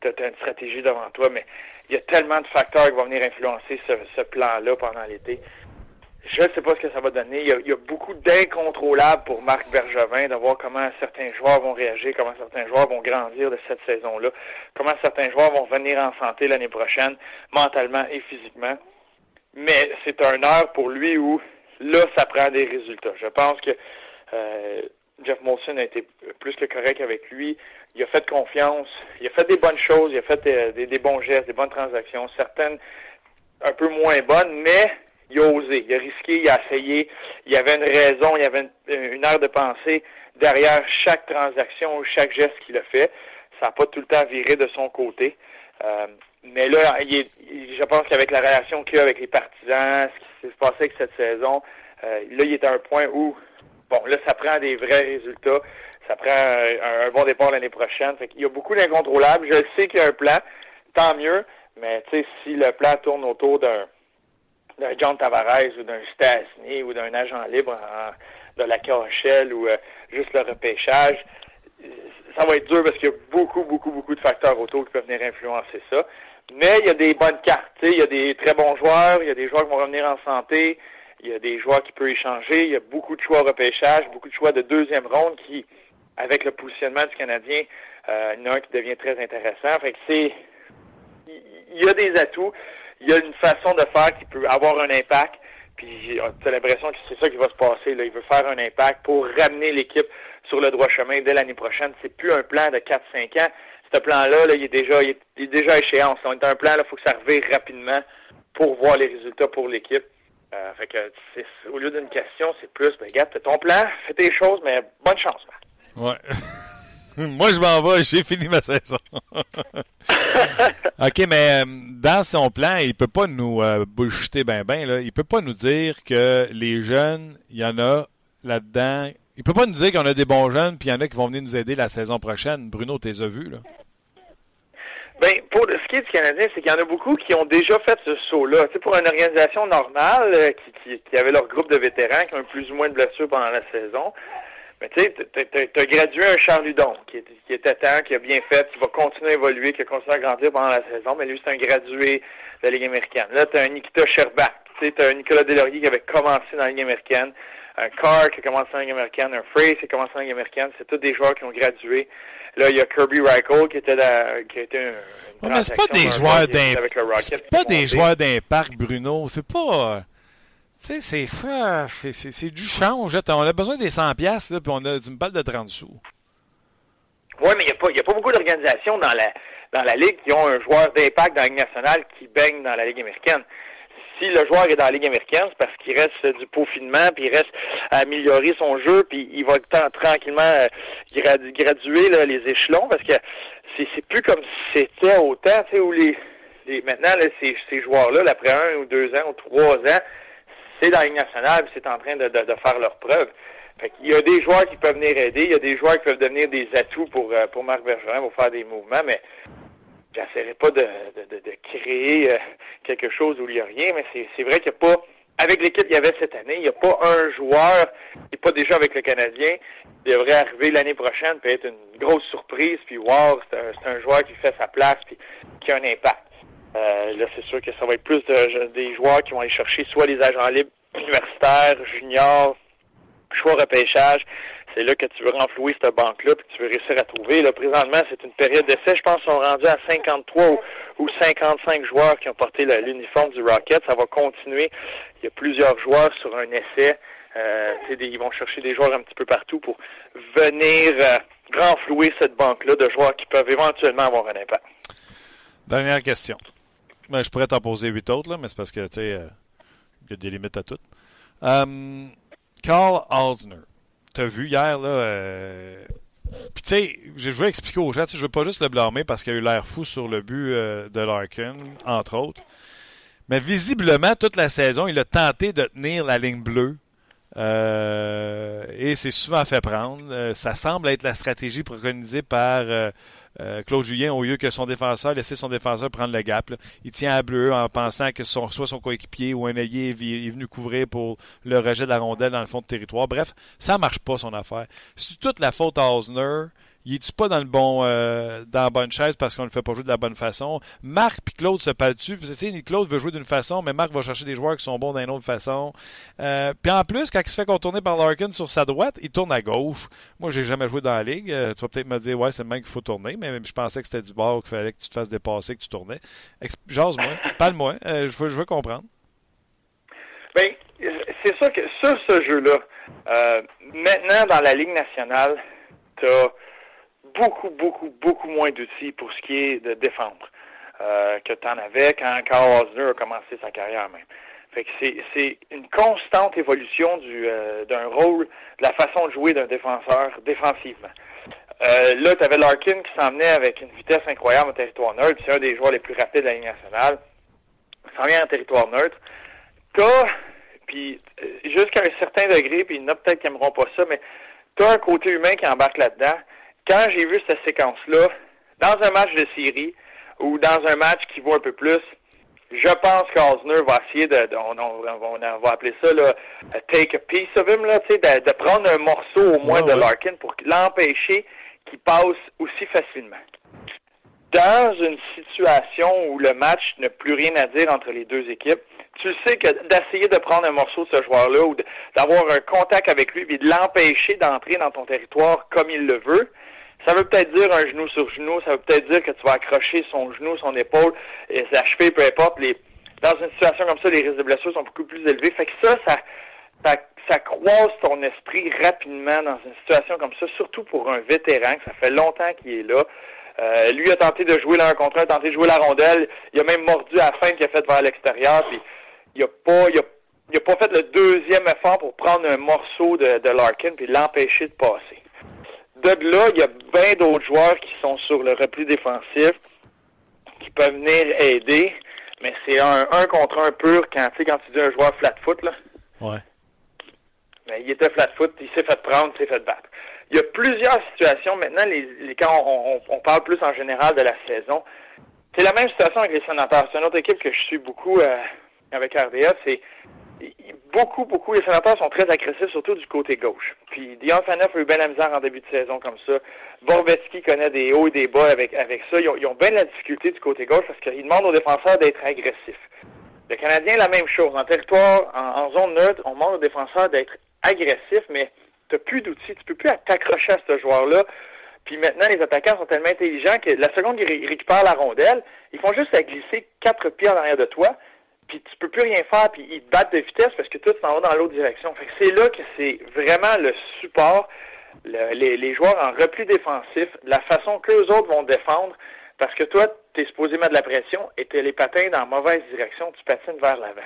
t'as, t'as une stratégie devant toi, mais il y a tellement de facteurs qui vont venir influencer ce, ce plan-là pendant l'été. Je ne sais pas ce que ça va donner. Il y a, il y a beaucoup d'incontrôlables pour Marc Bergevin de voir comment certains joueurs vont réagir, comment certains joueurs vont grandir de cette saison-là, comment certains joueurs vont venir en santé l'année prochaine, mentalement et physiquement. Mais c'est un heure pour lui où, là, ça prend des résultats. Je pense que euh, Jeff Molson a été plus que correct avec lui. Il a fait confiance. Il a fait des bonnes choses. Il a fait des, des, des bons gestes, des bonnes transactions. Certaines un peu moins bonnes, mais... il a osé, il a risqué, il a essayé, il y avait une raison, il y avait une, une heure de pensée derrière chaque transaction, chaque geste qu'il a fait. Ça n'a pas tout le temps viré de son côté. Euh, mais là, il est, il, je pense qu'avec la relation qu'il y a avec les partisans, ce qui s'est passé avec cette saison, euh, là, il est à un point où, bon, là, ça prend des vrais résultats, ça prend un, un bon départ l'année prochaine. Fait qu'il y a beaucoup d'incontrôlables. Je sais qu'il y a un plan, tant mieux, mais tu sais, si le plan tourne autour d'un d'un John Tavares ou d'un Stastny ou d'un agent libre en, de la K H L ou euh, juste le repêchage, ça va être dur parce qu'il y a beaucoup, beaucoup, beaucoup de facteurs autour qui peuvent venir influencer ça. Mais il y a des bonnes cartes, il y a des très bons joueurs, il y a des joueurs qui vont revenir en santé, il y a des joueurs qui peuvent échanger, il y a beaucoup de choix au repêchage, beaucoup de choix de deuxième ronde qui, avec le positionnement du Canadien, euh, il y en a un qui devient très intéressant. Fait que c'est, il y a des atouts. Il y a une façon de faire qui peut avoir un impact, puis t'as l'impression que c'est ça qui va se passer, là. Il veut faire un impact pour ramener l'équipe sur le droit chemin dès l'année prochaine. C'est plus un plan de quatre à cinq ans. Ce plan-là, là, il est déjà il est, il est déjà à échéance. C'est un plan, il faut que ça revire rapidement pour voir les résultats pour l'équipe. Euh, fait que c'est, au lieu d'une question, c'est plus, ben, regarde, t'as ton plan, fais tes choses, mais bonne chance, Marc. Ouais. Moi, je m'en vais, j'ai fini ma saison. OK, mais euh, dans son plan, il ne peut pas nous euh, bullshiter ben ben. Là. Il ne peut pas nous dire que les jeunes, il y en a là-dedans. Il ne peut pas nous dire qu'on a des bons jeunes puis il y en a qui vont venir nous aider la saison prochaine. Bruno, tu les as vus, là? Bien, pour ce qui est du Canadien, c'est qu'il y en a beaucoup qui ont déjà fait ce saut-là. Tu sais, pour une organisation normale euh, qui, qui, qui avait leur groupe de vétérans qui ont eu plus ou moins de blessures pendant la saison... Mais tu sais, tu as gradué un Charles Hudon qui est, qui est à temps, qui a bien fait, qui va continuer à évoluer, qui a continué à grandir pendant la saison, mais lui, c'est un gradué de la Ligue américaine. Là, tu as un Nikita Sherbach, tu sais, tu as un Nicolas Deslauriers qui avait commencé dans la Ligue américaine, un Carr qui a commencé dans la Ligue américaine, un Frey qui a commencé dans la Ligue américaine, c'est tous des joueurs qui ont gradué. Là, il y a Kirby Reichel qui était la, qui a été une oh, mais c'est pas des joueurs d'un avec le Rocket, c'est pas des joueurs d'un parc, Bruno, c'est pas... Tu sais, c'est, c'est, c'est, c'est du change. Là. On a besoin des cent piastres, là, puis on a, tu me parles de trente sous. Oui, mais il n'y a pas, y a pas beaucoup d'organisations dans la, dans la Ligue qui ont un joueur d'impact dans la Ligue nationale qui baigne dans la Ligue américaine. Si le joueur est dans la Ligue américaine, c'est parce qu'il reste du peaufinement, puis il reste à améliorer son jeu, puis il va tranquillement euh, gradu, graduer là, les échelons, parce que c'est, c'est plus comme si c'était autant, tu sais, où les, les maintenant, là, ces, ces joueurs-là, là, après un ou deux ans ou trois ans, c'est dans la Ligue nationale, c'est en train de, de, de faire leurs preuves. Fait qu'il y a des joueurs qui peuvent venir aider, il y a des joueurs qui peuvent devenir des atouts pour, pour Marc Bergevin pour faire des mouvements, mais j'essaierai pas de, de, de, de créer quelque chose où il n'y a rien, mais c'est, c'est vrai qu'il n'y a pas, avec l'équipe qu'il y avait cette année, il n'y a pas un joueur qui n'est pas déjà avec le Canadien, qui devrait arriver l'année prochaine, puis être une grosse surprise, puis wow, c'est un, c'est un joueur qui fait sa place, puis qui a un impact. Euh, là, c'est sûr que ça va être plus de, des joueurs qui vont aller chercher soit les agents libres universitaires, juniors, choix repêchage. C'est là que tu veux renflouer cette banque-là et que tu veux réussir à trouver. Là, présentement, c'est une période d'essai. Je pense qu'ils sont rendus à cinquante-trois ou cinquante-cinq joueurs qui ont porté le, l'uniforme du Rocket. Ça va continuer. Il y a plusieurs joueurs sur un essai. Euh, des, ils vont chercher des joueurs un petit peu partout pour venir euh, renflouer cette banque-là de joueurs qui peuvent éventuellement avoir un impact. Dernière question. Ben, je pourrais t'en poser huit autres, là, mais c'est parce que, tu sais, il euh, y a des limites à tout. Um, Karl Alzner, t'as vu hier, là... Euh... Puis, tu sais, je veux expliquer aux gens, je veux pas juste le blâmer parce qu'il a eu l'air fou sur le but euh, de Larkin, entre autres. Mais visiblement, toute la saison, il a tenté de tenir la ligne bleue euh, et s'est souvent fait prendre. Euh, ça semble être la stratégie préconisée par... Euh, Euh, Claude Julien, au lieu que son défenseur laisse son défenseur prendre le gap, là. Il tient à bleu en pensant que son, soit son coéquipier ou un ailier est, est venu couvrir pour le rejet de la rondelle dans le fond de territoire. Bref, ça marche pas son affaire. C'est toute la faute à Alzner. Il est-tu pas dans le bon, euh, dans la bonne chaise parce qu'on le fait pas jouer de la bonne façon? Marc et Claude se parlent dessus. Tu sais, Claude veut jouer d'une façon, mais Marc va chercher des joueurs qui sont bons d'une autre façon. Euh, puis en plus, quand il se fait contourner par Larkin sur sa droite, il tourne à gauche. Moi, j'ai jamais joué dans la ligue. Euh, tu vas peut-être me dire, ouais, c'est le même qu'il faut tourner, mais je pensais que c'était du bord, qu'il fallait que tu te fasses dépasser, que tu tournais. Ex- Jase-moi, parle-moi. Euh, je veux, je veux comprendre. Bien, c'est sûr que sur ce jeu-là, euh, maintenant, dans la Ligue nationale, t'as beaucoup, beaucoup, beaucoup moins d'outils pour ce qui est de défendre euh, que tu en avais quand Karl Alzner a commencé sa carrière même. Fait que c'est, c'est une constante évolution du, euh, d'un rôle, de la façon de jouer d'un défenseur défensivement. Euh, là, tu avais Larkin qui s'emmenait avec une vitesse incroyable au territoire neutre, puis c'est un des joueurs les plus rapides de la Ligue nationale. Il s'en vient en territoire neutre. T'as, puis jusqu'à un certain degré, puis il y en a peut-être qui n'aimeront pas ça, mais t'as un côté humain qui embarque là-dedans. Quand j'ai vu cette séquence-là, dans un match de série ou dans un match qui vaut un peu plus, je pense qu'Alzner va essayer de, de on, on, on va appeler ça là, take a piece of him, là, de, de prendre un morceau au moins ouais, de Larkin pour l'empêcher qu'il passe aussi facilement. Dans une situation où le match n'a plus rien à dire entre les deux équipes, tu sais que d'essayer de prendre un morceau de ce joueur-là ou de, d'avoir un contact avec lui et de l'empêcher d'entrer dans ton territoire comme il le veut, ça veut peut-être dire un genou sur genou, ça veut peut-être dire que tu vas accrocher son genou, son épaule, et sa cheville, peu importe. Les... Dans une situation comme ça, les risques de blessure sont beaucoup plus élevés. Fait que ça, ça, ça, ça croise ton esprit rapidement dans une situation comme ça, surtout pour un vétéran, que ça fait longtemps qu'il est là. Euh, lui a tenté de jouer l'un contre un, a tenté de jouer la rondelle. Il a même mordu à la fin qu'il a fait vers l'extérieur. Puis il n'a pas, il a, il a pas fait le deuxième effort pour prendre un morceau de, de Larkin puis l'empêcher de passer. de là, il y a bien d'autres joueurs qui sont sur le repli défensif, qui peuvent venir aider, mais c'est un un contre un pur quand, tu sais, quand tu dis un joueur flat foot, là. Ouais. Ben, il était flat foot, il s'est fait prendre, il s'est fait battre. Il y a plusieurs situations maintenant, les, les quand on, on, on parle plus en général de la saison. C'est la même situation avec les Sénateurs. C'est une autre équipe que je suis beaucoup euh, avec R D S. C'est beaucoup, beaucoup. Les Sénateurs sont très agressifs, surtout du côté gauche. Puis Dionne Phaneuf a eu bien la misère en début de saison comme ça. Borvetski connaît des hauts et des bas avec avec ça. Ils ont, ils ont bien de la difficulté du côté gauche parce qu'ils demandent aux défenseurs d'être agressifs. Le Canadien, la même chose. En territoire, en, en zone neutre, on demande aux défenseurs d'être agressifs, mais tu n'as plus d'outils. Tu peux plus t'accrocher à ce joueur-là. Puis maintenant, les attaquants sont tellement intelligents que la seconde qu'ils récupèrent la rondelle, ils font juste la glisser quatre pieds en arrière de toi, puis tu peux plus rien faire, puis ils te battent de vitesse parce que toi, tu t'en vas dans l'autre direction. Fait que c'est là que c'est vraiment le support, le, les, les joueurs en repli défensif, la façon qu'eux autres vont défendre, parce que toi, tu es supposé mettre de la pression et t'es les patins dans la mauvaise direction, tu patines vers l'avant.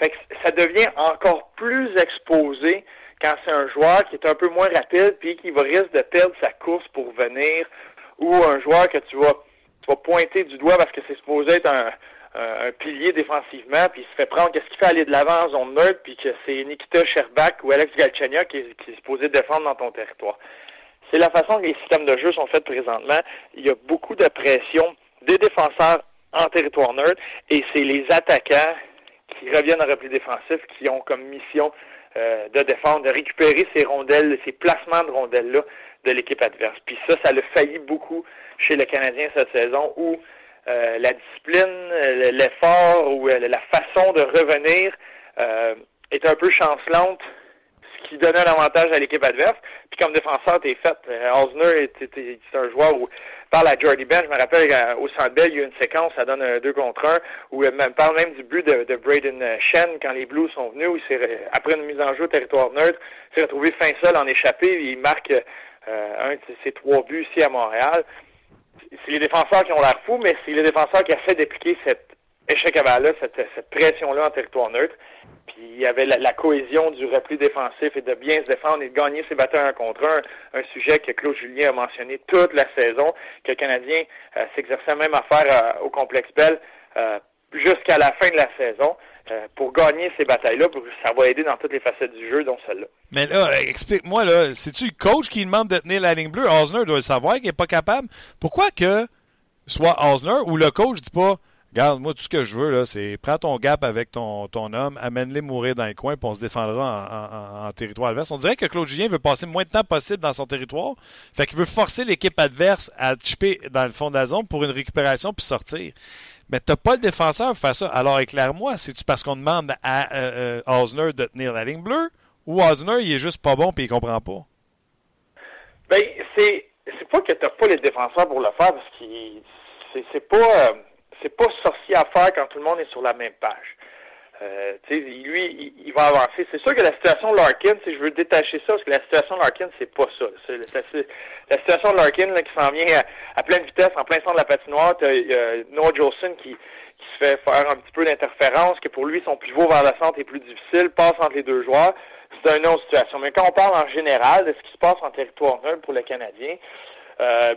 Fait que ça devient encore plus exposé quand c'est un joueur qui est un peu moins rapide puis qui va risque de perdre sa course pour venir, ou un joueur que tu vas, tu vas pointer du doigt parce que c'est supposé être un, un, un pilier défensivement, puis il se fait prendre, qu'est-ce qu'il fait aller de l'avant en zone neutre, puis que c'est Nikita Sherbach ou Alex Galchenyuk qui, qui est supposé défendre dans ton territoire. C'est la façon que les systèmes de jeu sont faits présentement. Il y a beaucoup de pression des défenseurs en territoire neutre, et c'est les attaquants qui reviennent en repli défensif qui ont comme mission Euh, de défendre, de récupérer ces rondelles, ces placements de rondelles-là de l'équipe adverse. Puis ça, ça le faillit beaucoup chez le Canadien cette saison, où euh, la discipline, l'effort ou euh, la façon de revenir euh, est un peu chancelante, ce qui donnait un avantage à l'équipe adverse. Puis comme défenseur, t'es fait. Alzner, c'est un joueur où, parle à Jordy Ben, je me rappelle au Centre Bell, il y a une séquence, ça donne un deux contre un, où il me parle même du but de, de Braden Shen quand les Blues sont venus, où il s'est, après une mise en jeu au territoire neutre, il s'est retrouvé fin seul en échappé, et il marque euh, un de ses trois buts ici à Montréal. C'est les défenseurs qui ont l'air fous, mais c'est les défenseurs qui essaient d'appliquer cet échec à balle-là, cette, cette pression-là en territoire neutre. Puis il y avait la, la cohésion du repli défensif et de bien se défendre et de gagner ses batteurs un contre un, un sujet que Claude Julien a mentionné toute la saison, que le Canadien euh, s'exerçait même à faire euh, au complexe Bell euh, jusqu'à la fin de la saison euh, pour gagner ces batailles-là, pour ça va aider dans toutes les facettes du jeu, dont celle-là. Mais là, explique-moi, là, c'est-tu le coach qui demande de tenir la ligne bleue? Alzner doit le savoir qu'il n'est pas capable. Pourquoi que soit Alzner ou le coach ne dit pas: regarde, moi, tout ce que je veux, là, c'est prends ton gap avec ton, ton homme, amène-les mourir dans les coins, puis on se défendra en, en, en territoire adverse. On dirait que Claude Julien veut passer le moins de temps possible dans son territoire, fait qu'il veut forcer l'équipe adverse à chipper dans le fond de la zone pour une récupération puis sortir. Mais t'as pas le défenseur pour faire ça. Alors éclaire-moi, c'est-tu parce qu'on demande à euh, euh, Alzner de tenir la ligne bleue, ou Alzner, il est juste pas bon puis il comprend pas? Ben, c'est, c'est pas que t'as pas les défenseurs pour le faire, parce que c'est, c'est pas... Euh... C'est pas sorcier à faire quand tout le monde est sur la même page. Euh, lui, il, il va avancer. C'est sûr que la situation Larkin, si je veux détacher ça, parce que la situation Larkin, c'est pas ça. C'est, la, c'est, la situation Larkin là, qui s'en vient à, à pleine vitesse, en plein centre de la patinoire, t'as euh, Noah Jolson qui, qui se fait faire un petit peu d'interférence, que pour lui, son pivot vers le centre est plus difficile, passe entre les deux joueurs. C'est une autre situation. Mais quand on parle en général de ce qui se passe en territoire neutre pour le Canadien, euh,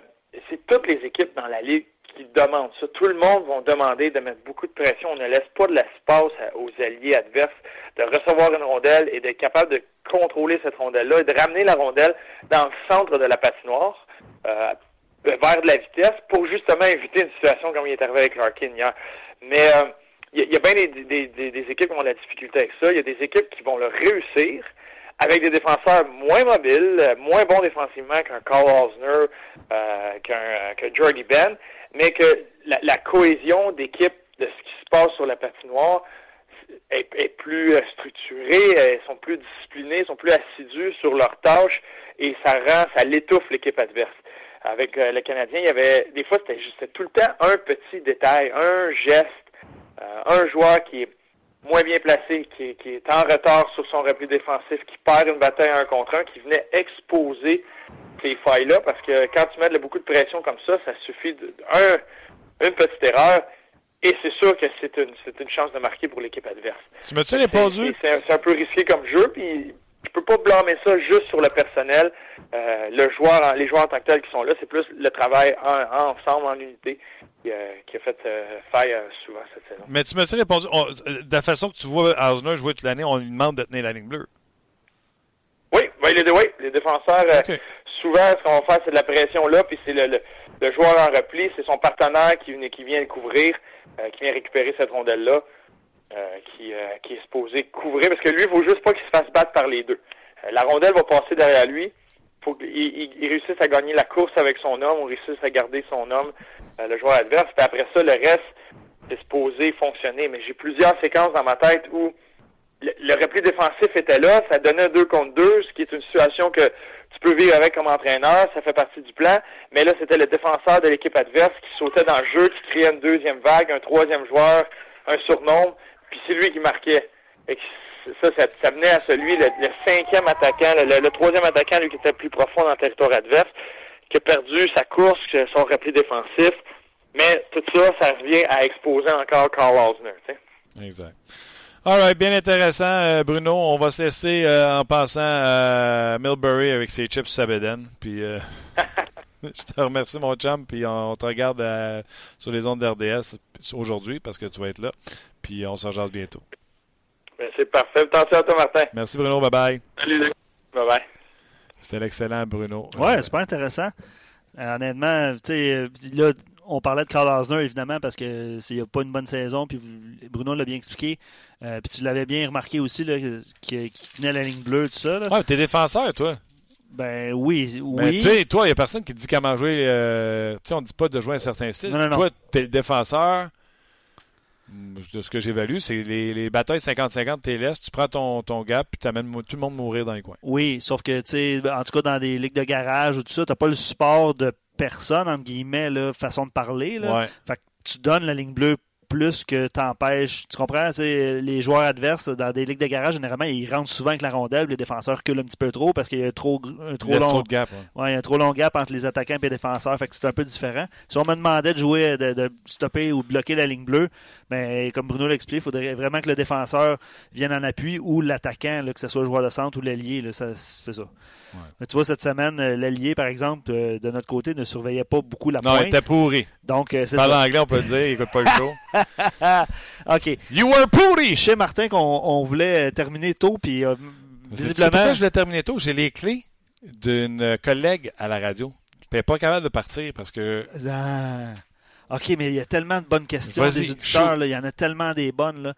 c'est toutes les équipes dans la Ligue qui demandent ça. Tout le monde va demander de mettre beaucoup de pression. On ne laisse pas de l'espace aux alliés adverses de recevoir une rondelle et d'être capable de contrôler cette rondelle-là et de ramener la rondelle dans le centre de la patinoire euh, vers de la vitesse pour justement éviter une situation comme il est arrivé avec Larkin hier. Mais il euh, y, y a bien des, des, des, des équipes qui ont de la difficulté avec ça. Il y a des équipes qui vont le réussir avec des défenseurs moins mobiles, moins bons défensivement qu'un Karl Alzner, euh, qu'un, qu'un Jordy Ben, mais que la, la cohésion d'équipe de ce qui se passe sur la patinoire est, est plus structurée, elles sont plus disciplinées, sont plus assidus sur leurs tâches, et ça rend, ça l'étouffe l'équipe adverse. Avec le Canadien, il y avait, des fois, c'était juste tout le temps un petit détail, un geste, euh, un joueur qui est moins bien placé, qui, qui est en retard sur son repli défensif, qui perd une bataille un contre un, qui venait exposer ces failles-là, parce que quand tu mets de, beaucoup de pression comme ça, ça suffit d'un, une petite erreur, et c'est sûr que c'est une, c'est une chance de marquer pour l'équipe adverse. Tu m'as-tu répondu? C'est, c'est, c'est un peu risqué comme jeu, puis je peux pas blâmer ça juste sur le personnel. Euh, le joueur, les joueurs en tant que tels qui sont là, c'est plus le travail en, ensemble, en unité, qui, euh, qui a fait euh, faille euh, souvent cette saison. Mais tu m'as-tu répondu, on, de la façon que tu vois Alzner jouer toute l'année, on lui demande de tenir la ligne bleue? Oui, oui, les, oui, les défenseurs, okay. euh, souvent, ce qu'on va faire, c'est de la pression là, puis c'est le, le, le joueur en repli, c'est son partenaire qui, qui vient le couvrir, euh, qui vient récupérer cette rondelle-là. Euh, qui, euh, qui est supposé couvrir, parce que lui, il ne faut juste pas qu'il se fasse battre par les deux. Euh, la rondelle va passer derrière lui. Faut qu'il il, il réussisse à gagner la course avec son homme, on réussisse à garder son homme, euh, le joueur adverse. Puis après ça, le reste, c'est supposé fonctionner. Mais j'ai plusieurs séquences dans ma tête où le, le repli défensif était là, ça donnait deux contre deux, ce qui est une situation que tu peux vivre avec comme entraîneur, ça fait partie du plan. Mais là, c'était le défenseur de l'équipe adverse qui sautait dans le jeu, qui créait une deuxième vague, un troisième joueur, un surnombre. Puis c'est lui qui marquait. Et ça, ça, ça menait à celui, le, le cinquième attaquant, le, le, le troisième attaquant, lui qui était plus profond dans le territoire adverse, qui a perdu sa course, son repli défensif. Mais tout ça, ça revient à exposer encore Karl Alzner, tu sais. Exact. All right, bien intéressant, Bruno. On va se laisser euh, en passant à Milbury avec ses chips sa bédaine. Puis euh, je te remercie, mon chum. Puis on te regarde à, sur les ondes d'R D S aujourd'hui parce que tu vas être là. Puis on se rejase bientôt. Bien, c'est parfait. Attention à toi, Martin. Merci, Bruno. Bye-bye. Salut, Luc. Bye-bye. C'était l'excellent, Bruno. Ouais, euh, super intéressant. Euh, honnêtement, tu sais, là, on parlait de Karl Alzner, évidemment, parce que s'il n'y a pas une bonne saison, puis Bruno l'a bien expliqué. Euh, puis tu l'avais bien remarqué aussi, là, qu'il tenait la ligne bleue, tout ça. Là. Ouais, t'es défenseur, toi. Ben oui, oui. Mais tu sais, toi, il n'y a personne qui te dit comment jouer. Euh, tu sais, on ne dit pas de jouer un certain style. Non, non, non. Toi, t'es le défenseur. De ce que j'évalue, c'est les, les batailles cinquante cinquante, tu les laisses, tu prends ton, ton gap puis tu amènes tout le monde mourir dans les coins. Oui, sauf que, tu sais, en tout cas, dans des ligues de garage ou tout ça, tu n'as pas le support de personne, entre guillemets, là, façon de parler. Là. Ouais. Fait que tu donnes la ligne bleue plus que tu empêches. Tu comprends? T'sais, les joueurs adverses, dans des ligues de garage, généralement, ils rentrent souvent avec la rondelle, les défenseurs culent un petit peu trop parce qu'il y a trop, un trop, long... trop de gap. Hein. Ouais, il y a un trop long gap entre les attaquants et les défenseurs, fait que c'est un peu différent. Si on me demandait de jouer, de, de stopper ou bloquer la ligne bleue, mais comme Bruno l'explique, il faudrait vraiment que le défenseur vienne en appui ou l'attaquant, là, que ce soit le joueur de centre ou l'allié, là, ça fait ça. Ouais. Mais tu vois, cette semaine, l'allié, par exemple, de notre côté, ne surveillait pas beaucoup la pointe. Non, il était pourri. Donc, c'est par l'anglais, on peut le dire, il n'écoute pas le show. OK. You were pourri! Chez Martin, qu'on on voulait terminer tôt, puis euh, visiblement... C'est pourquoi je voulais terminer tôt? J'ai les clés d'une collègue à la radio. Je n'étais pas capable de partir parce que... Ah. OK, mais il y a tellement de bonnes questions Vas-y, des auditeurs. Là, il y en a tellement des bonnes. Là.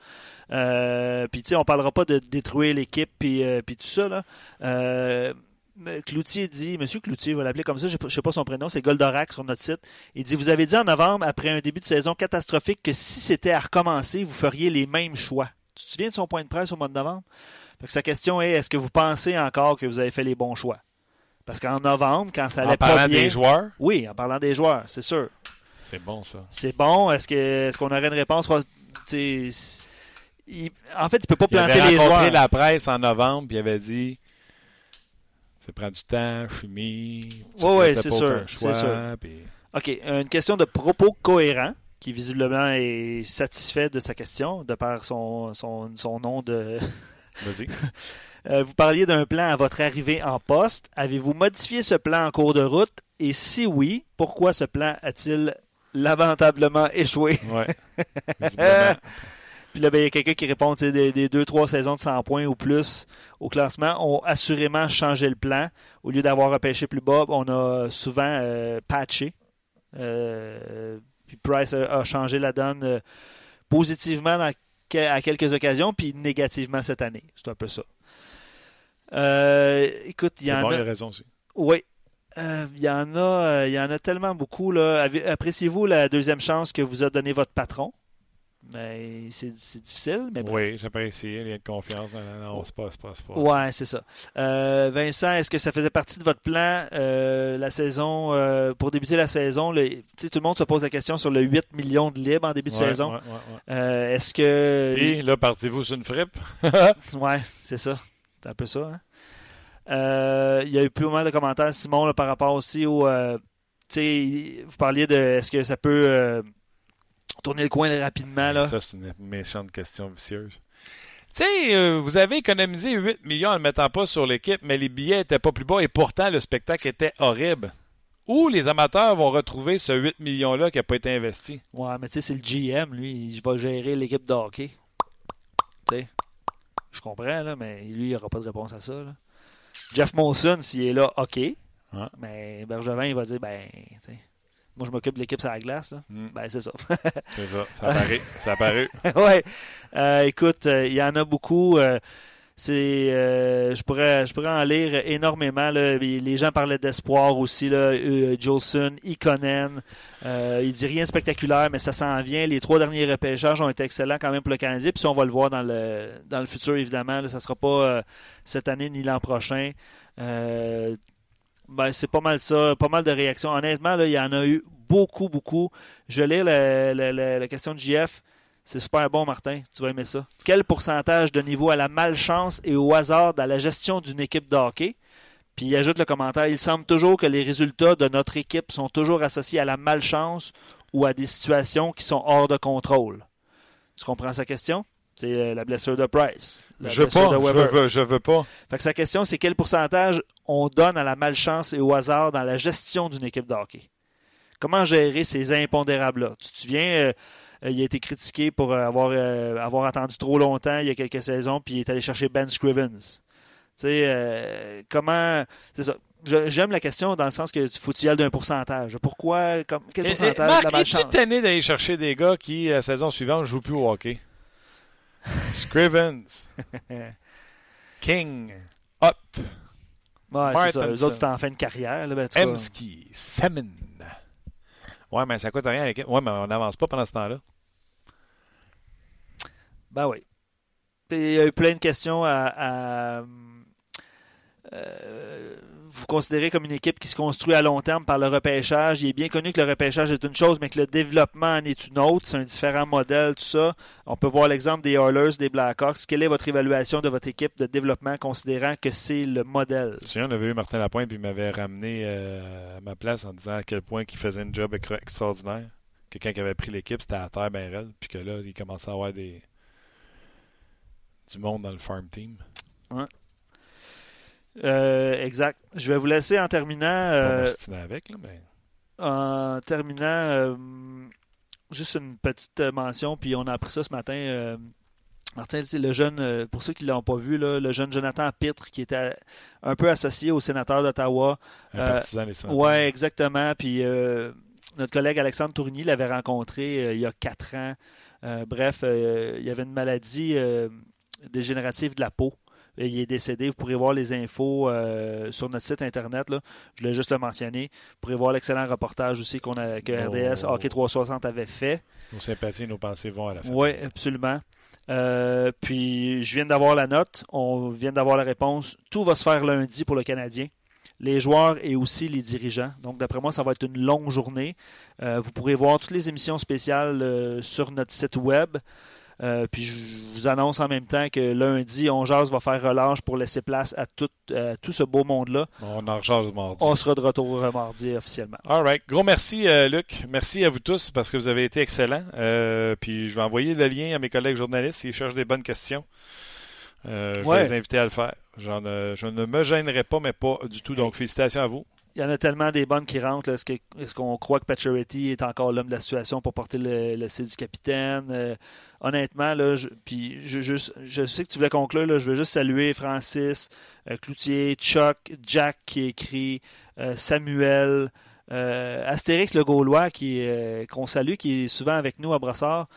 Euh, puis, tu sais, on ne parlera pas de détruire l'équipe puis euh, tout ça. Là. Euh, Cloutier dit, Monsieur Cloutier, on va l'appeler comme ça, je ne sais pas son prénom, c'est Goldorak sur notre site. Il dit, vous avez dit en novembre, après un début de saison catastrophique, que si c'était à recommencer, vous feriez les mêmes choix. Tu te souviens de son point de presse au mois de novembre? Fait que sa question est, est-ce que vous pensez encore que vous avez fait les bons choix? Parce qu'en novembre, quand ça allait pas bien... En parlant des joueurs? Oui, en parlant des joueurs, c'est sûr. C'est bon, ça. C'est bon. Est-ce que est-ce qu'on aurait une réponse? Il, en fait, il ne peut pas planter les joueurs. Il avait rencontré la presse en novembre, puis il avait dit « Ça prend du temps, chimie, tu ouais, ouais, c'est pas sûr, aucun choix. » c'est sûr. Puis... OK, une question de propos cohérent, qui visiblement est satisfait de sa question, de par son, son, son nom de... Vas-y. Euh, vous parliez d'un plan à votre arrivée en poste. Avez-vous modifié ce plan en cours de route? Et si oui, pourquoi ce plan a-t-il lamentablement échoué? Oui. Puis là, ben, il y a quelqu'un qui répond, tu sais, des, des deux, trois saisons de cent points ou plus au classement ont assurément changé le plan. Au lieu d'avoir repêché plus bas, on a souvent euh, patché. Euh, puis Price a, a changé la donne euh, positivement dans, à quelques occasions, puis négativement cette année. C'est un peu ça. Euh, écoute, il y en bon, a... Il a raison aussi. Oui. Euh, il y en a, il y en a tellement beaucoup. Là. Appréciez-vous la deuxième chance que vous a donnée votre patron? Ben, c'est, c'est difficile, mais bon. Oui, j'apprécie. Il y a de confiance. Non, non, non, on se passe, passe pas. Ouais, c'est ça. Euh, Vincent, est-ce que ça faisait partie de votre plan euh, la saison euh, pour débuter la saison? Le, tout le monde se pose la question sur le huit millions de libres en début de ouais, saison. Ouais, ouais, ouais. Euh, est-ce que. Et là, partez-vous sur une frippe? Ouais, c'est ça. C'est un peu ça, hein? Euh, il y a eu plus ou moins de commentaires, Simon, là, par rapport aussi au... Euh, tu sais, vous parliez de... Est-ce que ça peut euh, tourner le coin rapidement? Là? Ça, c'est une méchante question vicieuse. Tu sais, euh, vous avez économisé huit millions en ne le mettant pas sur l'équipe, mais les billets n'étaient pas plus bas et pourtant le spectacle était horrible. Où les amateurs vont retrouver ce huit millions-là qui n'a pas été investi? Ouais, mais tu sais, c'est le G M, lui, il va gérer l'équipe de hockey. Tu sais, je comprends, là, mais lui, il n'aura pas de réponse à ça. Là. Jeff Monson, s'il est là, OK. Ouais. Mais Bergevin, il va dire, ben, tu sais, moi, je m'occupe de l'équipe sur la glace. Là. Mm. Ben, c'est ça. c'est ça. Ça apparaît. ça apparaît. ouais. Euh, écoute, il euh, y en a beaucoup. Euh, c'est, euh, je pourrais, je pourrais en lire énormément. Là. Les gens parlaient d'espoir aussi. Là. Euh, Jolson, Ikonen. Euh, il dit rien de spectaculaire, mais ça s'en vient. Les trois derniers repêchages ont été excellents quand même pour le Canadien. Puis ça, on va le voir dans le, dans le futur, évidemment. Là. Ça ne sera pas euh, cette année ni l'an prochain. Euh, Ben, c'est pas mal ça, pas mal de réactions. Honnêtement, là, il y en a eu beaucoup, beaucoup. Je lis la, la, la, la question de J F. C'est super bon, Martin. Tu vas aimer ça. Quel pourcentage de niveau à la malchance et au hasard dans la gestion d'une équipe de hockey? Puis il ajoute le commentaire. Il semble toujours que les résultats de notre équipe sont toujours associés à la malchance ou à des situations qui sont hors de contrôle. Tu comprends sa question? C'est la blessure de Price. Je veux pas, je veux, je veux pas. Fait que sa question, c'est quel pourcentage on donne à la malchance et au hasard dans la gestion d'une équipe de hockey? Comment gérer ces impondérables-là? Tu te souviens, euh, il a été critiqué pour avoir, euh, avoir attendu trop longtemps il y a quelques saisons, puis il est allé chercher Ben Scrivens. Tu sais, euh, comment... C'est ça. Je, j'aime la question dans le sens que faut y aller d'un pourcentage. Pourquoi? Comme, quel pourcentage et, et, Marc, de la malchance? Es-tu tanné d'aller chercher des gars qui, la saison suivante, ne jouent plus au hockey? Scrivens, King, Hop, ouais, Martin, c'est ça. Eux autres, c'était en fin de carrière. Là, ben, Emski, Semin. Ouais, mais ça coûte rien à l'équipe. Ouais, mais on n'avance pas pendant ce temps-là. Ben oui. Il y a eu plein de questions à... à... Euh, vous considérez comme une équipe qui se construit à long terme par le repêchage. Il est bien connu que le repêchage est une chose, mais que le développement en est une autre. C'est un différent modèle, tout ça. On peut voir l'exemple des Oilers, des Blackhawks. Quelle est votre évaluation de votre équipe de développement, considérant que c'est le modèle? Si on avait eu Martin Lapointe, puis il m'avait ramené euh, à ma place en disant à quel point il faisait un job extraordinaire. Que quand il avait pris l'équipe, c'était à terre bien raide, puis que là, il commençait à avoir des... du monde dans le farm team. Ouais. Euh, exact. Je vais vous laisser en terminant. Euh, avec, là, mais... En terminant, euh, juste une petite mention, puis on a appris ça ce matin. Euh, Martin, le jeune, pour ceux qui ne l'ont pas vu, là, le jeune Jonathan Pitre, qui était un peu associé au sénateur d'Ottawa. Un euh, partisan des sénateurs. Oui, exactement. Puis euh, notre collègue Alexandre Tourigny l'avait rencontré euh, il y a quatre ans. Euh, bref, euh, il y avait une maladie euh, dégénérative de la peau. Il est décédé. Vous pourrez voir les infos euh, sur notre site Internet. Là. Je voulais juste le mentionner. Vous pourrez voir l'excellent reportage aussi qu'on a, que R D S oh. Hockey trois cent soixante avait fait. Nos sympathies et nos pensées vont à la fin. Oui, absolument. Euh, puis, je viens d'avoir la note. On vient d'avoir la réponse. Tout va se faire lundi pour le Canadien. Les joueurs et aussi les dirigeants. Donc, d'après moi, ça va être une longue journée. Euh, vous pourrez voir toutes les émissions spéciales euh, sur notre site web. Euh, puis je vous annonce en même temps que lundi, On Jase va faire relâche pour laisser place à tout, euh, tout ce beau monde-là. On en rejase mardi. On sera de retour mardi officiellement. All right. Gros merci, euh, Luc. Merci à vous tous parce que vous avez été excellents. Euh, puis je vais envoyer le lien à mes collègues journalistes s'ils cherchent des bonnes questions. Euh, je ouais. vais les inviter à le faire. J'en, euh, je ne me gênerai pas, mais pas du tout. Donc, félicitations à vous. Il y en a tellement des bonnes qui rentrent. Là. Est-ce, que, est-ce qu'on croit que Pacioretty est encore l'homme de la situation pour porter le, le C du capitaine? Euh, honnêtement, là, je, puis je, je, je sais que tu voulais conclure. Là, je veux juste saluer Francis, euh, Cloutier, Chuck, Jack qui écrit, euh, Samuel, euh, Astérix le Gaulois qui, euh, qu'on salue, qui est souvent avec nous à Brassard.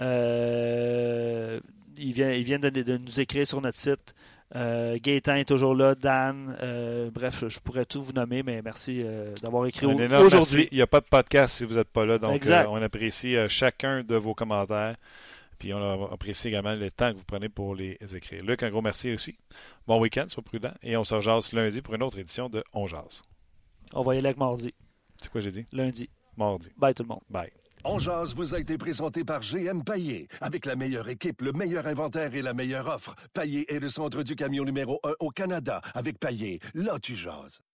Euh, il vient, il vient de, de nous écrire sur notre site. Euh, Gaétan est toujours là, Dan, euh, bref, je, je pourrais tout vous nommer, mais merci euh, d'avoir écrit au- énorme, aujourd'hui. Merci. Il n'y a pas de podcast si vous n'êtes pas là, donc euh, on apprécie euh, chacun de vos commentaires, puis on apprécie également le temps que vous prenez pour les écrire. Luc, un gros merci aussi. Bon week-end, sois prudent, et on se rejase lundi pour une autre édition de On Jase. On va y aller avec mardi. C'est quoi j'ai dit? Lundi. Mardi. Bye tout le monde. Bye. On Jase vous a été présenté par G M Paillé. Avec la meilleure équipe, le meilleur inventaire et la meilleure offre. Paillé est le centre du camion numéro un au Canada. Avec Paillé, là tu jases.